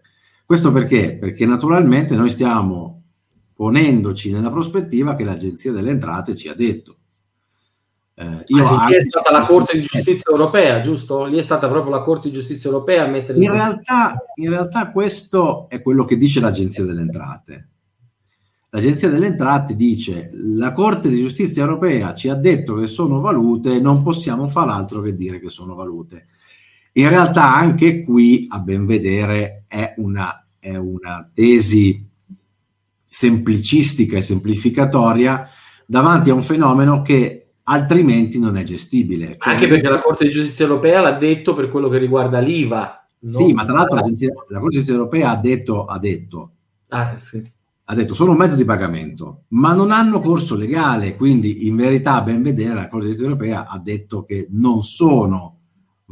Questo perché? Perché naturalmente noi stiamo ponendoci nella prospettiva che l'Agenzia delle Entrate ci ha detto. Eh, io ah, sì, è stata la Corte di Giustizia Europea, giusto? Lì è stata proprio la Corte di Giustizia Europea a mettere... In, in, realtà, in realtà questo è quello che dice l'Agenzia delle Entrate. L'Agenzia delle Entrate dice: la Corte di Giustizia Europea ci ha detto che sono valute, non possiamo far altro che dire che sono valute. In realtà anche qui, a ben vedere, è una, è una tesi semplicistica e semplificatoria davanti a un fenomeno che altrimenti non è gestibile. Cioè, anche perché la Corte di Giustizia Europea l'ha detto per quello che riguarda l'I V A. Sì, ma tra l'altro la, la Corte di Giustizia Europea ha detto, ha detto, ah, sì. ha detto sono un mezzo di pagamento, ma non hanno corso legale, quindi in verità, a ben vedere, la Corte di Giustizia Europea ha detto che non sono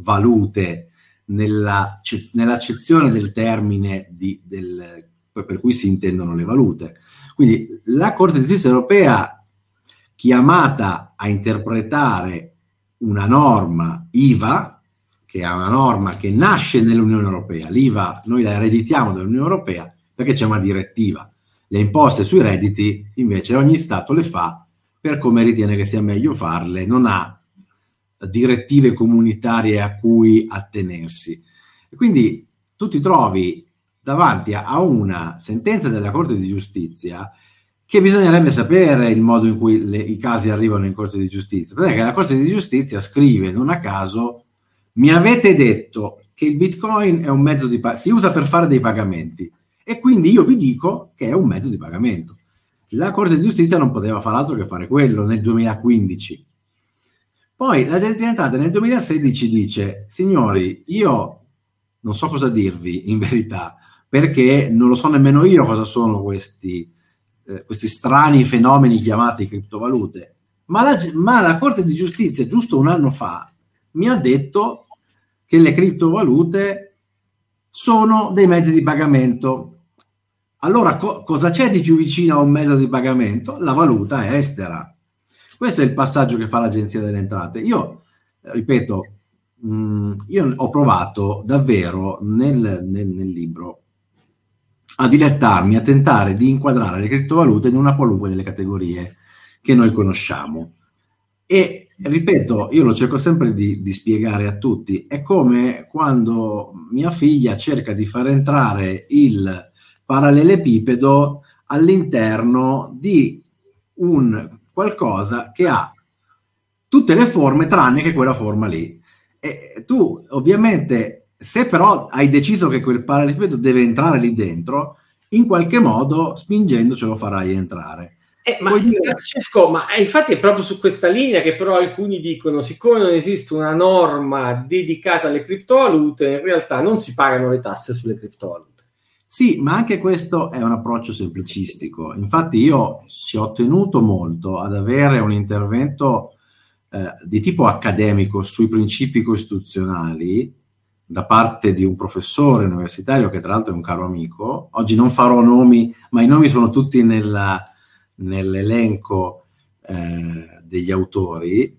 valute nella, nell'accezione del termine di, del, per cui si intendono le valute. Quindi la Corte di Giustizia Europea, chiamata a interpretare una norma I V A, che è una norma che nasce nell'Unione Europea, l'I V A noi la ereditiamo dall'Unione Europea perché c'è una direttiva, le imposte sui redditi invece ogni Stato le fa per come ritiene che sia meglio farle, non ha direttive comunitarie a cui attenersi. E quindi tu ti trovi davanti a una sentenza della Corte di Giustizia che bisognerebbe sapere il modo in cui le, i casi arrivano in Corte di Giustizia, perché la Corte di Giustizia scrive non a caso: mi avete detto che il Bitcoin è un mezzo di pa- si usa per fare dei pagamenti e quindi io vi dico che è un mezzo di pagamento. La Corte di Giustizia non poteva far altro che fare quello nel duemilaquindici. Poi l'Agenzia di Entrate nel duemilasedici dice: signori, io non so cosa dirvi in verità, perché non lo so nemmeno io cosa sono questi, eh, questi strani fenomeni chiamati criptovalute, ma la, ma la Corte di Giustizia giusto un anno fa mi ha detto che le criptovalute sono dei mezzi di pagamento. Allora co- cosa c'è di più vicino a un mezzo di pagamento? La valuta estera. Questo è il passaggio che fa l'Agenzia delle Entrate. Io, ripeto, mh, io ho provato davvero nel, nel, nel libro a dilettarmi, a tentare di inquadrare le criptovalute in una qualunque delle categorie che noi conosciamo. E, ripeto, io lo cerco sempre di, di spiegare a tutti. È come quando mia figlia cerca di far entrare il parallelepipedo all'interno di un... qualcosa che ha tutte le forme tranne che quella forma lì. E tu ovviamente, se però hai deciso che quel parallelepipedo deve entrare lì dentro, in qualche modo spingendocelo farai entrare. Eh, ma dire... Francesco, ma infatti è proprio su questa linea che però alcuni dicono, siccome non esiste una norma dedicata alle criptovalute, in realtà non si pagano le tasse sulle criptovalute. Sì, ma anche questo è un approccio semplicistico. Infatti io ci ho tenuto molto ad avere un intervento eh, di tipo accademico sui principi costituzionali da parte di un professore universitario che tra l'altro è un caro amico. Oggi non farò nomi, ma i nomi sono tutti nella... nell'elenco eh, degli autori,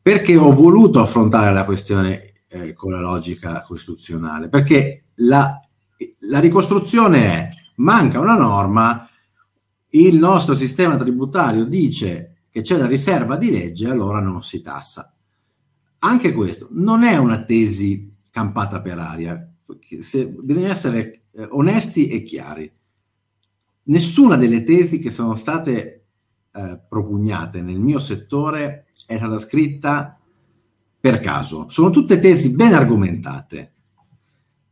perché ho voluto affrontare la questione eh, con la logica costituzionale, perché la, la ricostruzione è: manca una norma, il nostro sistema tributario dice che c'è la riserva di legge, allora non si tassa. Anche questo non è una tesi campata per aria, se, bisogna essere eh, onesti e chiari. Nessuna delle tesi che sono state eh, propugnate nel mio settore è stata scritta per caso. Sono tutte tesi ben argomentate.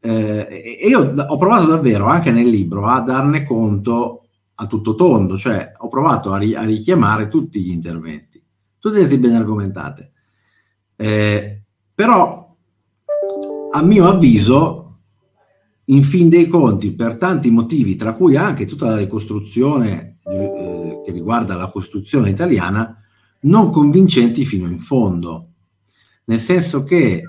Eh, e io ho provato davvero, anche nel libro, a darne conto a tutto tondo. Cioè, ho provato a, ri- a richiamare tutti gli interventi. Tutte tesi ben argomentate. Eh, però, a mio avviso... in fin dei conti, per tanti motivi, tra cui anche tutta la ricostruzione eh, che riguarda la Costituzione italiana, non convincenti fino in fondo. Nel senso che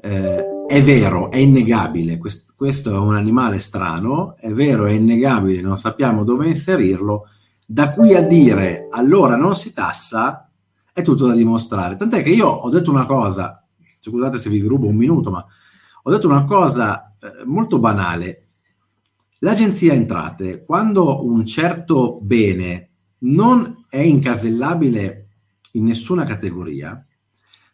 eh, è vero, è innegabile, quest- questo è un animale strano, è vero, è innegabile, non sappiamo dove inserirlo, da qui a dire allora non si tassa è tutto da dimostrare. Tant'è che io ho detto una cosa, scusate se vi rubo un minuto, ma ho detto una cosa molto banale. L'Agenzia Entrate, quando un certo bene non è incasellabile in nessuna categoria,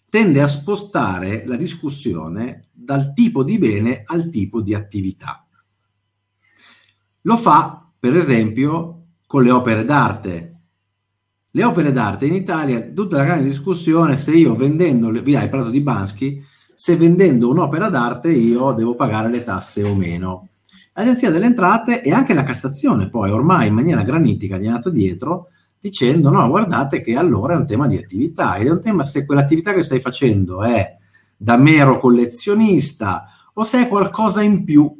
tende a spostare la discussione dal tipo di bene al tipo di attività. Lo fa, per esempio, con le opere d'arte. Le opere d'arte in Italia, tutta la grande discussione, se io vendendo, vi hai parlato di Banksy, se vendendo un'opera d'arte io devo pagare le tasse o meno. L'Agenzia delle Entrate e anche la Cassazione poi ormai in maniera granitica gli è andata dietro dicendo no, guardate che allora è un tema di attività, ed è un tema se quell'attività che stai facendo è da mero collezionista o se è qualcosa in più,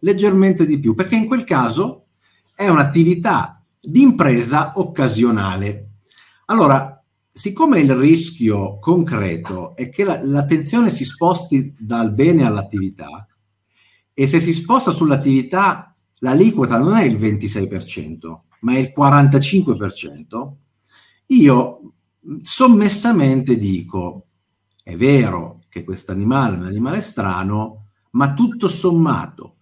leggermente di più, perché in quel caso è un'attività di impresa occasionale. Allora, siccome il rischio concreto è che la, l'attenzione si sposti dal bene all'attività, e se si sposta sull'attività l'aliquota non è il ventisei per cento, ma è il quarantacinque per cento, io sommessamente dico, è vero che questo animale è un animale strano, ma tutto sommato,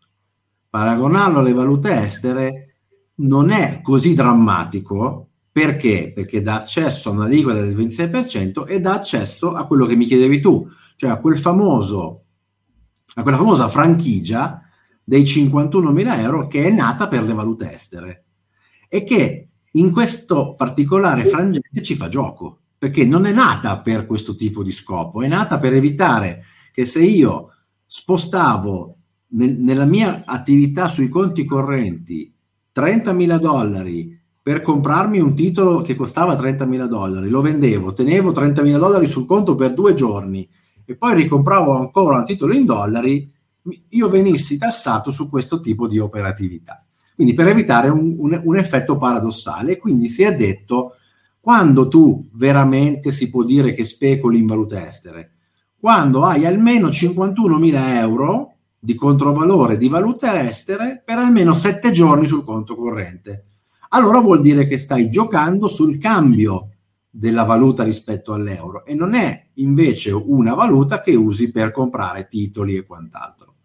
paragonarlo alle valute estere non è così drammatico. Perché? Perché dà accesso a una liquida del ventisei per cento e dà accesso a quello che mi chiedevi tu, cioè a quel famoso, a quella famosa franchigia dei cinquantunomila euro che è nata per le valute estere e che in questo particolare frangente ci fa gioco, perché non è nata per questo tipo di scopo, è nata per evitare che se io spostavo nel, nella mia attività sui conti correnti trentamila dollari per comprarmi un titolo che costava trentamila dollari, lo vendevo, tenevo trentamila dollari sul conto per due giorni e poi ricompravo ancora un titolo in dollari, io venissi tassato su questo tipo di operatività. Quindi per evitare un, un, un effetto paradossale, quindi si è detto quando tu veramente si può dire che speculi in valute estere, quando hai almeno cinquantunomila euro di controvalore di valute estere per almeno sette giorni sul conto corrente. Allora vuol dire che stai giocando sul cambio della valuta rispetto all'euro e non è invece una valuta che usi per comprare titoli e quant'altro.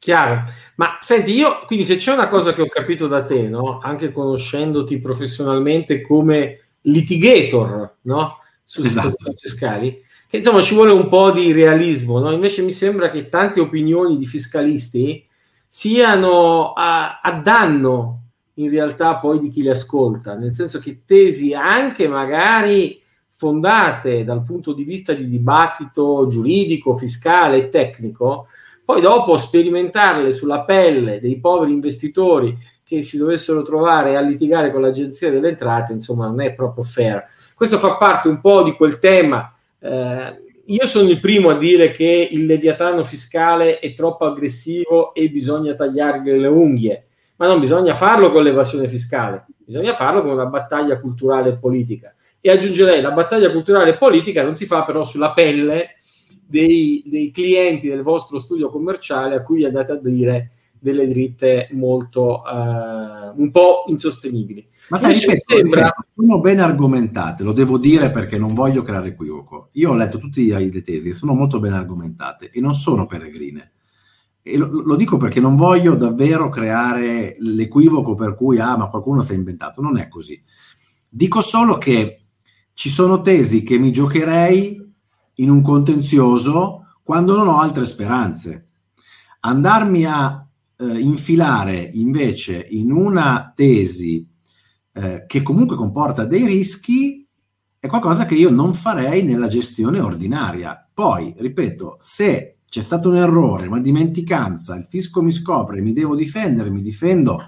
Chiaro. Ma senti, io quindi se c'è una cosa che ho capito da te, no? Anche conoscendoti professionalmente come litigator, no? Su situazioni fiscali, che insomma ci vuole un po' di realismo, no? Invece mi sembra che tante opinioni di fiscalisti siano a, a danno in realtà poi di chi li ascolta, nel senso che tesi anche magari fondate dal punto di vista di dibattito giuridico, fiscale e tecnico, poi dopo sperimentarle sulla pelle dei poveri investitori che si dovessero trovare a litigare con l'Agenzia delle Entrate, insomma, non è proprio fair. Questo fa parte un po' di quel tema. Eh, io sono il primo a dire che il leviatano fiscale è troppo aggressivo e bisogna tagliargli le unghie, ma non bisogna farlo con l'evasione fiscale, bisogna farlo con una battaglia culturale e politica. E aggiungerei, la battaglia culturale e politica non si fa però sulla pelle dei, dei clienti del vostro studio commerciale a cui andate a dire delle dritte molto uh, un po' insostenibili. Ma sai, mi sembra sono ben argomentate, lo devo dire perché non voglio creare equivoco. Io ho letto tutte le tesi, sono molto ben argomentate e non sono peregrine. E lo, lo dico perché non voglio davvero creare l'equivoco per cui ah, ma qualcuno si è inventato. Non è così. Dico solo che ci sono tesi che mi giocherei in un contenzioso quando non ho altre speranze. Andarmi a eh, infilare invece in una tesi eh, che comunque comporta dei rischi è qualcosa che io non farei nella gestione ordinaria. Poi, ripeto, se c'è stato un errore, una dimenticanza, il fisco mi scopre, mi devo difendere, mi difendo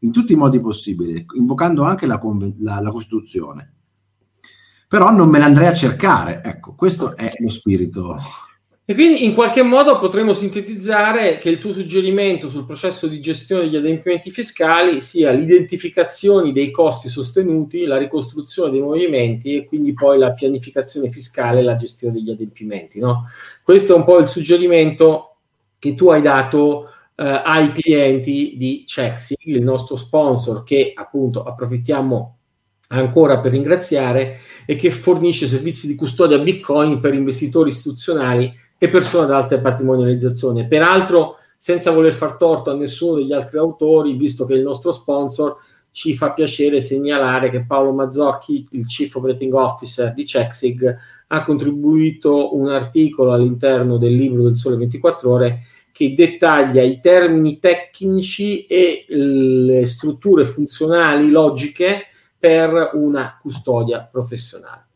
in tutti i modi possibili, invocando anche la, conven- la, la Costituzione. Però non me ne andrei a cercare, ecco, questo è lo spirito. E quindi in qualche modo potremmo sintetizzare che il tuo suggerimento sul processo di gestione degli adempimenti fiscali sia l'identificazione dei costi sostenuti, la ricostruzione dei movimenti e quindi poi la pianificazione fiscale e la gestione degli adempimenti, no? Questo è un po' il suggerimento che tu hai dato eh, ai clienti di CheckSig, il nostro sponsor, che appunto approfittiamo ancora per ringraziare, e che fornisce servizi di custodia Bitcoin per investitori istituzionali e persone ad alta patrimonializzazione. Peraltro, senza voler far torto a nessuno degli altri autori, visto che il nostro sponsor, ci fa piacere segnalare che Paolo Mazzocchi, il Chief Operating Officer di CheckSig, ha contribuito un articolo all'interno del libro del Sole ventiquattro Ore che dettaglia i termini tecnici e le strutture funzionali logiche per una custodia professionale.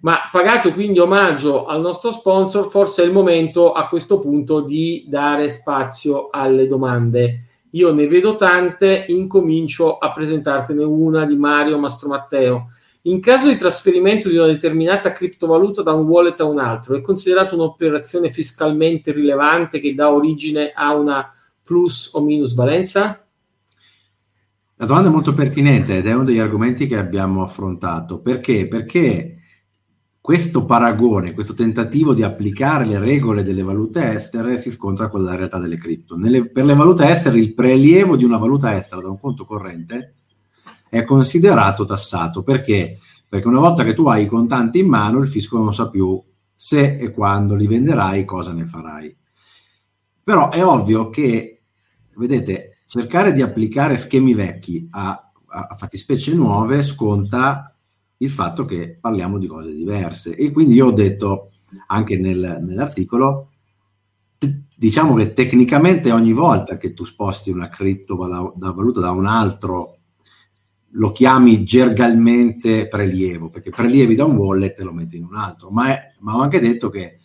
Ma pagato quindi omaggio al nostro sponsor, forse è il momento a questo punto di dare spazio alle domande. Io ne vedo tante, incomincio a presentartene una di Mario Mastromatteo. In caso di trasferimento di una determinata criptovaluta da un wallet a un altro, è considerata un'operazione fiscalmente rilevante che dà origine a una plus o minus valenza? La domanda è molto pertinente ed è uno degli argomenti che abbiamo affrontato. Perché? Perché questo paragone, questo tentativo di applicare le regole delle valute estere si scontra con la realtà delle cripto. Nelle, per le valute estere il prelievo di una valuta estera da un conto corrente è considerato tassato. Perché? Perché una volta che tu hai i contanti in mano, il fisco non sa più se e quando li venderai, cosa ne farai. Però è ovvio che, vedete, cercare di applicare schemi vecchi a, a, a fattispecie nuove sconta il fatto che parliamo di cose diverse. E quindi io ho detto anche nel, nell'articolo, t- diciamo che tecnicamente ogni volta che tu sposti una criptovaluta da un altro, lo chiami gergalmente prelievo, perché prelievi da un wallet e lo metti in un altro. Ma, è, ma ho anche detto che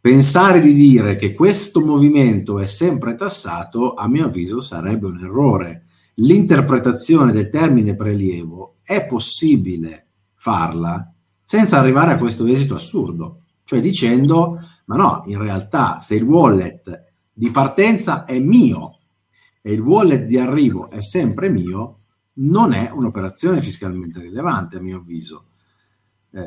pensare di dire che questo movimento è sempre tassato, a mio avviso, sarebbe un errore. L'interpretazione del termine prelievo è possibile farla senza arrivare a questo esito assurdo, cioè dicendo, ma no, in realtà se il wallet di partenza è mio e il wallet di arrivo è sempre mio, non è un'operazione fiscalmente rilevante, a mio avviso. Eh,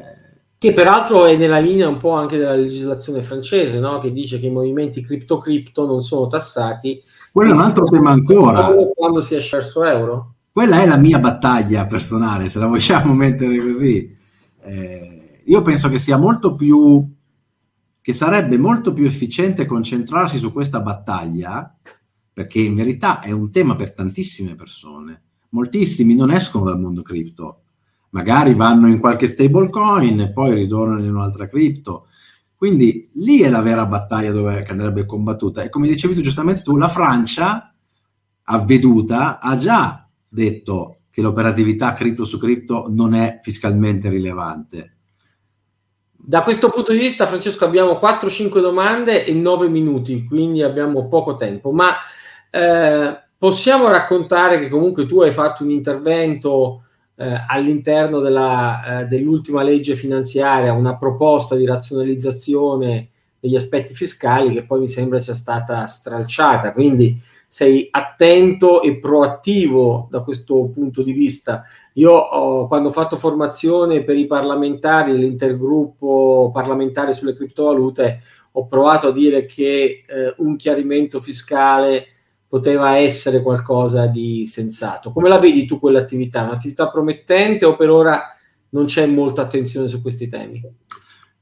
Che peraltro è nella linea un po' anche della legislazione francese, no? Che dice che i movimenti cripto-cripto non sono tassati. Quello è un altro tema ancora. Quando si è scelto euro? Quella è la mia battaglia personale, se la vogliamo mettere così. Eh, io penso che sia molto più, che sarebbe molto più efficiente concentrarsi su questa battaglia, perché in verità è un tema per tantissime persone. Moltissimi non escono dal mondo cripto. Magari vanno in qualche stablecoin e poi ritornano in un'altra cripto. Quindi lì è la vera battaglia dove che andrebbe combattuta. E come dicevi tu giustamente tu, la Francia, avveduta, ha già detto che l'operatività cripto su cripto non è fiscalmente rilevante. Da questo punto di vista, Francesco, abbiamo quattro cinque domande e nove minuti, quindi abbiamo poco tempo, ma eh, possiamo raccontare che comunque tu hai fatto un intervento eh, all'interno della, eh, dell'ultima legge finanziaria, una proposta di razionalizzazione degli aspetti fiscali che poi mi sembra sia stata stralciata, quindi sei attento e proattivo da questo punto di vista. Io oh, quando ho fatto formazione per i parlamentari, l'intergruppo parlamentare sulle criptovalute, ho provato a dire che eh, un chiarimento fiscale poteva essere qualcosa di sensato. Come la vedi tu quell'attività? Un'attività promettente o per ora non c'è molta attenzione su questi temi?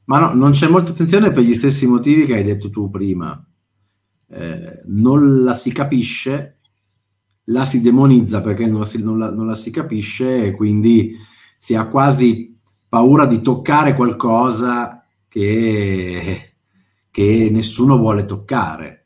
Ma no, non c'è molta attenzione per gli stessi motivi che hai detto tu prima. Eh, non la si capisce, la si demonizza perché non la si, non la, non la si capisce e quindi si ha quasi paura di toccare qualcosa che, che nessuno vuole toccare.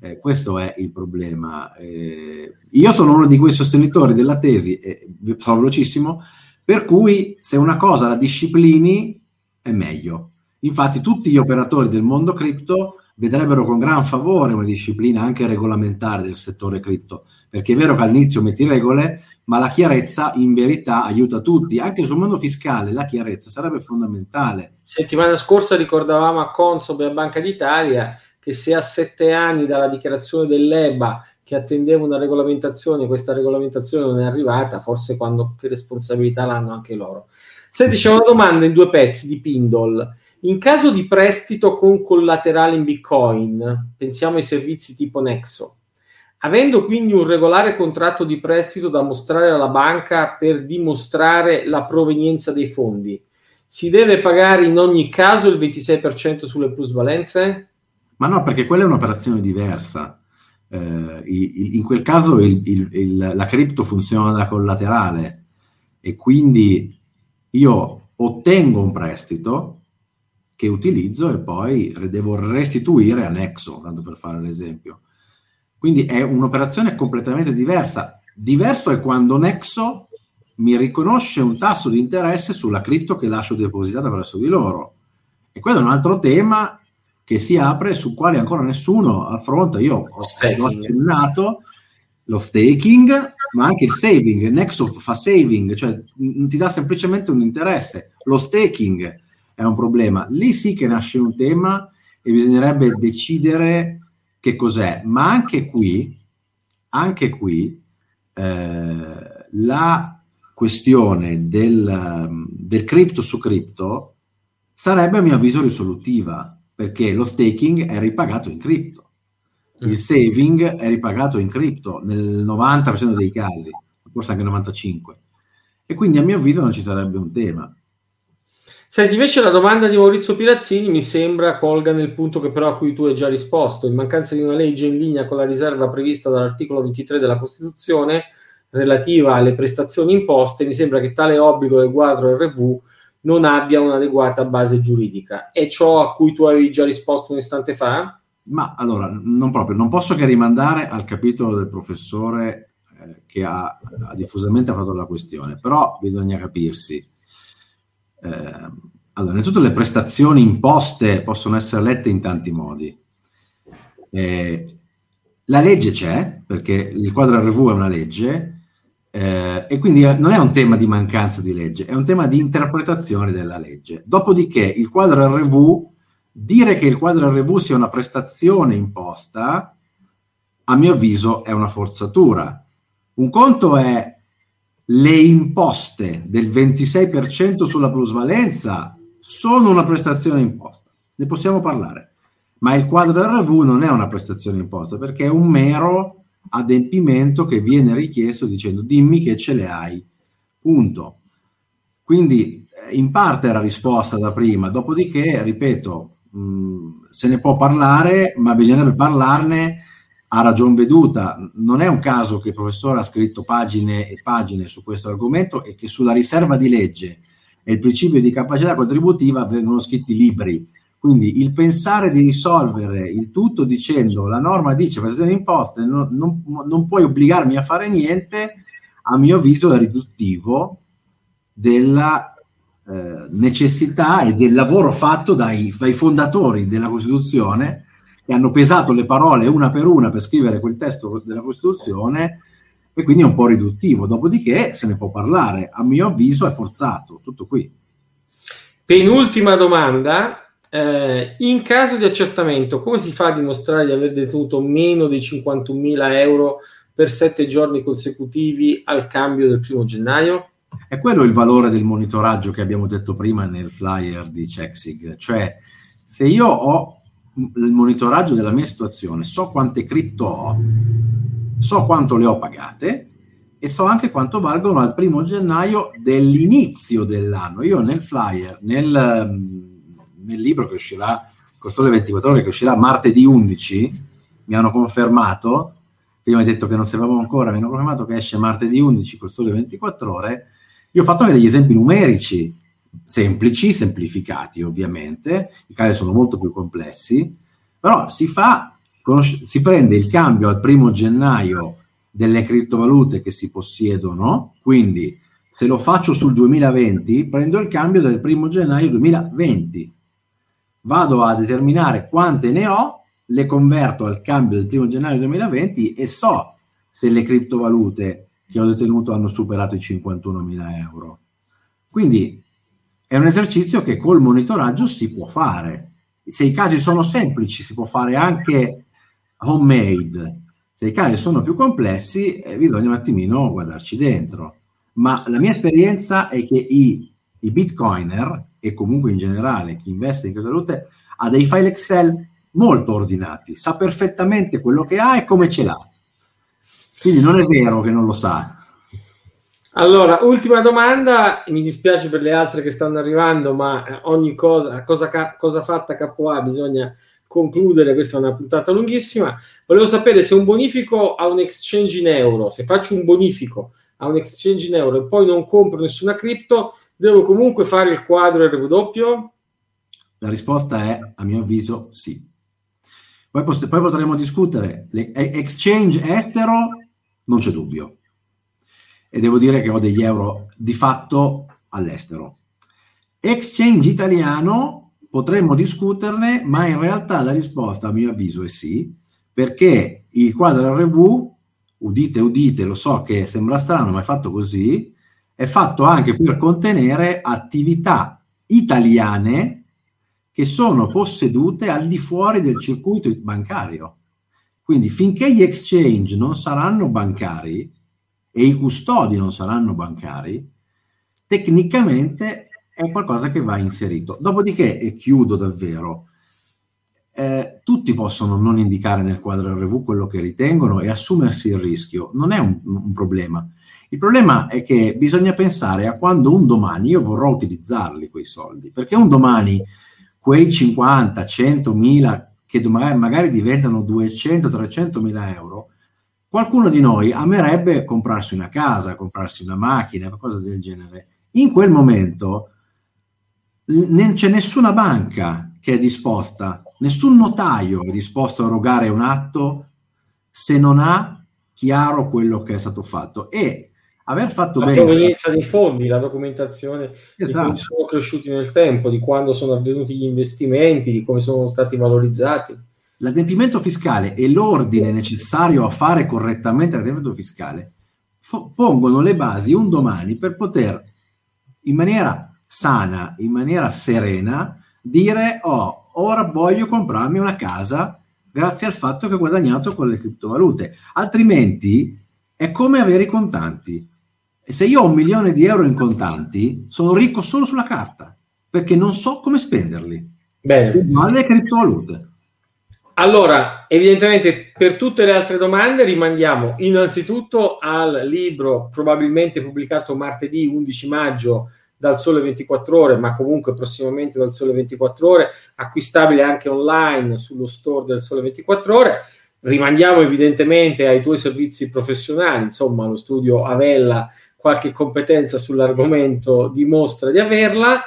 Eh, questo è il problema. Eh, io sono uno di quei sostenitori della tesi, eh, sono velocissimo, per cui se una cosa la disciplini è meglio. Infatti tutti gli operatori del mondo cripto vedrebbero con gran favore una disciplina anche regolamentare del settore cripto, perché è vero che all'inizio metti regole, ma la chiarezza in verità aiuta tutti, anche sul mondo fiscale la chiarezza sarebbe fondamentale. Settimana scorsa ricordavamo a Consob e a Banca d'Italia che se a sette anni dalla dichiarazione dell'E B A che attendeva una regolamentazione, questa regolamentazione non è arrivata, forse quando che responsabilità l'hanno anche loro. Senti, c'è una domanda in due pezzi di Pindol. In caso di prestito con collaterale in Bitcoin, pensiamo ai servizi tipo Nexo, avendo quindi un regolare contratto di prestito da mostrare alla banca per dimostrare la provenienza dei fondi, si deve pagare in ogni caso il ventisei per cento sulle plusvalenze? Ma no, perché quella è un'operazione diversa. Eh, in quel caso il, il, il, la cripto funziona da collaterale e quindi io ottengo un prestito che utilizzo e poi devo restituire a Nexo, tanto per fare l'esempio. Quindi è un'operazione completamente diversa. Diverso è quando Nexo mi riconosce un tasso di interesse sulla cripto che lascio depositata verso di loro. E questo è un altro tema che si apre, su quale ancora nessuno affronta. Io ho accennato lo staking, ma anche il saving. Nexo fa saving, cioè ti dà semplicemente un interesse. Lo staking è un problema. Lì sì che nasce un tema e bisognerebbe decidere che cos'è. Ma anche qui, anche qui, eh, la questione del, del cripto su cripto sarebbe, a mio avviso, risolutiva, perché lo staking è ripagato in cripto. Il saving è ripagato in cripto nel novanta per cento dei casi, forse anche il novantacinque per cento. E quindi, a mio avviso, non ci sarebbe un tema. Senti, invece la domanda di Maurizio Pirazzini mi sembra colga nel punto che però a cui tu hai già risposto. In mancanza di una legge in linea con la riserva prevista dall'articolo ventitré della Costituzione relativa alle prestazioni imposte, mi sembra che tale obbligo del quadro R V non abbia un'adeguata base giuridica. È ciò a cui tu avevi già risposto un istante fa? Ma allora, non proprio. Non posso che rimandare al capitolo del professore eh, che ha, ha diffusamente fatto la questione, però bisogna capirsi. Eh, allora, innanzitutto le prestazioni imposte possono essere lette in tanti modi. Eh, la legge c'è, perché il quadro R V è una legge, eh, e quindi non è un tema di mancanza di legge, è un tema di interpretazione della legge. Dopodiché il quadro R V, dire che il quadro R V sia una prestazione imposta, a mio avviso è una forzatura. Un conto è le imposte del ventisei per cento sulla plusvalenza sono una prestazione imposta, ne possiamo parlare, ma il quadro R V non è una prestazione imposta perché è un mero adempimento che viene richiesto dicendo dimmi che ce le hai, punto. Quindi in parte era risposta da prima, dopodiché, ripeto, mh, se ne può parlare, ma bisognerebbe parlarne a ragion veduta. Non è un caso che il professore ha scritto pagine e pagine su questo argomento e che sulla riserva di legge e il principio di capacità contributiva vengono scritti libri. Quindi il pensare di risolvere il tutto dicendo la norma dice prestazione di imposte, non, non, non puoi obbligarmi a fare niente, a mio avviso è riduttivo della eh, necessità e del lavoro fatto dai, dai fondatori della Costituzione, che hanno pesato le parole una per una per scrivere quel testo della Costituzione, e quindi è un po' riduttivo. Dopodiché se ne può parlare, a mio avviso è forzato, tutto qui. Penultima domanda. Eh, in caso di accertamento, come si fa a dimostrare di aver detenuto meno di cinquantunomila euro per sette giorni consecutivi al cambio del primo gennaio? È quello il valore del monitoraggio che abbiamo detto prima nel flyer di CheckSig. Cioè, se io ho il monitoraggio della mia situazione, so quante cripto ho, so quanto le ho pagate e so anche quanto valgono al primo gennaio dell'inizio dell'anno. Io nel flyer, nel... nel libro che uscirà, con Sole ventiquattro Ore, che uscirà martedì undici, mi hanno confermato, prima hai detto che non sapevamo ancora, mi hanno confermato che esce martedì undici con Sole ventiquattro Ore. Io ho fatto anche degli esempi numerici, semplici, semplificati ovviamente, i casi sono molto più complessi, però si fa, si prende il cambio al primo gennaio delle criptovalute che si possiedono, quindi se lo faccio sul duemilaventi, prendo il cambio del primo gennaio duemilaventi, vado a determinare quante ne ho, le converto al cambio del primo gennaio duemilaventi e so se le criptovalute che ho detenuto hanno superato i cinquantunomila euro. Quindi è un esercizio che col monitoraggio si può fare. Se i casi sono semplici si può fare anche homemade, se i casi sono più complessi eh, bisogna un attimino guardarci dentro. Ma la mia esperienza è che i, i bitcoiner, e comunque in generale chi investe in criptovalute, ha dei file Excel molto ordinati, sa perfettamente quello che ha e come ce l'ha, quindi non è vero che non lo sa. Allora, ultima domanda, mi dispiace per le altre che stanno arrivando, ma ogni cosa, cosa, cosa fatta capo A, bisogna concludere, questa è una puntata lunghissima. Volevo sapere se un bonifico a un exchange in euro, se faccio un bonifico a un exchange in euro e poi non compro nessuna cripto, devo comunque fare il quadro R W? La risposta è, a mio avviso, sì. Poi, post- poi potremo discutere. Le- exchange estero, non c'è dubbio. E devo dire che ho degli euro di fatto all'estero. Exchange italiano, potremmo discuterne, ma in realtà la risposta, a mio avviso, è sì, perché il quadro R W, udite, udite, lo so che sembra strano, ma è fatto così, è fatto anche per contenere attività italiane che sono possedute al di fuori del circuito bancario. Quindi finché gli exchange non saranno bancari e i custodi non saranno bancari, tecnicamente è qualcosa che va inserito. Dopodiché, e chiudo davvero, eh, tutti possono non indicare nel quadro R W quello che ritengono e assumersi il rischio. Non è un, un problema. Il problema è che bisogna pensare a quando un domani io vorrò utilizzarli quei soldi, perché un domani quei cinquanta, centomila che domani magari diventano duecento, trecentomila euro, qualcuno di noi amerebbe comprarsi una casa, comprarsi una macchina, qualcosa del genere. In quel momento non c'è nessuna banca che è disposta, nessun notaio è disposto a erogare un atto se non ha chiaro quello che è stato fatto e aver fatto la bene... La provenienza dei fondi, la documentazione, esatto, di come sono cresciuti nel tempo, di quando sono avvenuti gli investimenti, di come sono stati valorizzati. L'adempimento fiscale e l'ordine necessario a fare correttamente l'adempimento fiscale fo- pongono le basi un domani per poter in maniera sana, in maniera serena, dire oh, ora voglio comprarmi una casa grazie al fatto che ho guadagnato con le criptovalute. Altrimenti è come avere i contanti. E se io ho un milione di euro in contanti, sono ricco solo sulla carta, perché non so come spenderli. Bene. Ma le criptovalute. Allora, evidentemente per tutte le altre domande rimandiamo innanzitutto al libro probabilmente pubblicato martedì undici maggio dal Sole ventiquattro Ore, ma comunque prossimamente dal Sole ventiquattro Ore, acquistabile anche online sullo store del Sole ventiquattro Ore. Rimandiamo evidentemente ai tuoi servizi professionali, insomma allo studio Avella, qualche competenza sull'argomento dimostra di averla,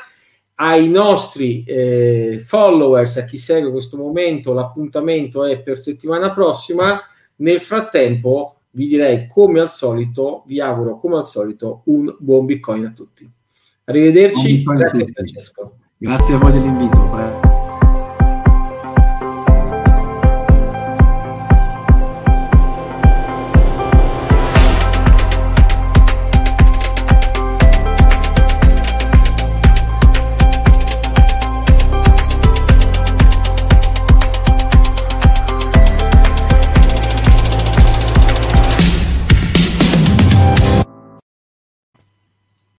ai nostri eh, followers, a chi segue questo momento, l'appuntamento è per settimana prossima. Nel frattempo vi direi, come al solito, vi auguro come al solito un buon Bitcoin a tutti. Arrivederci, grazie Francesco. Grazie a voi dell'invito. Pre-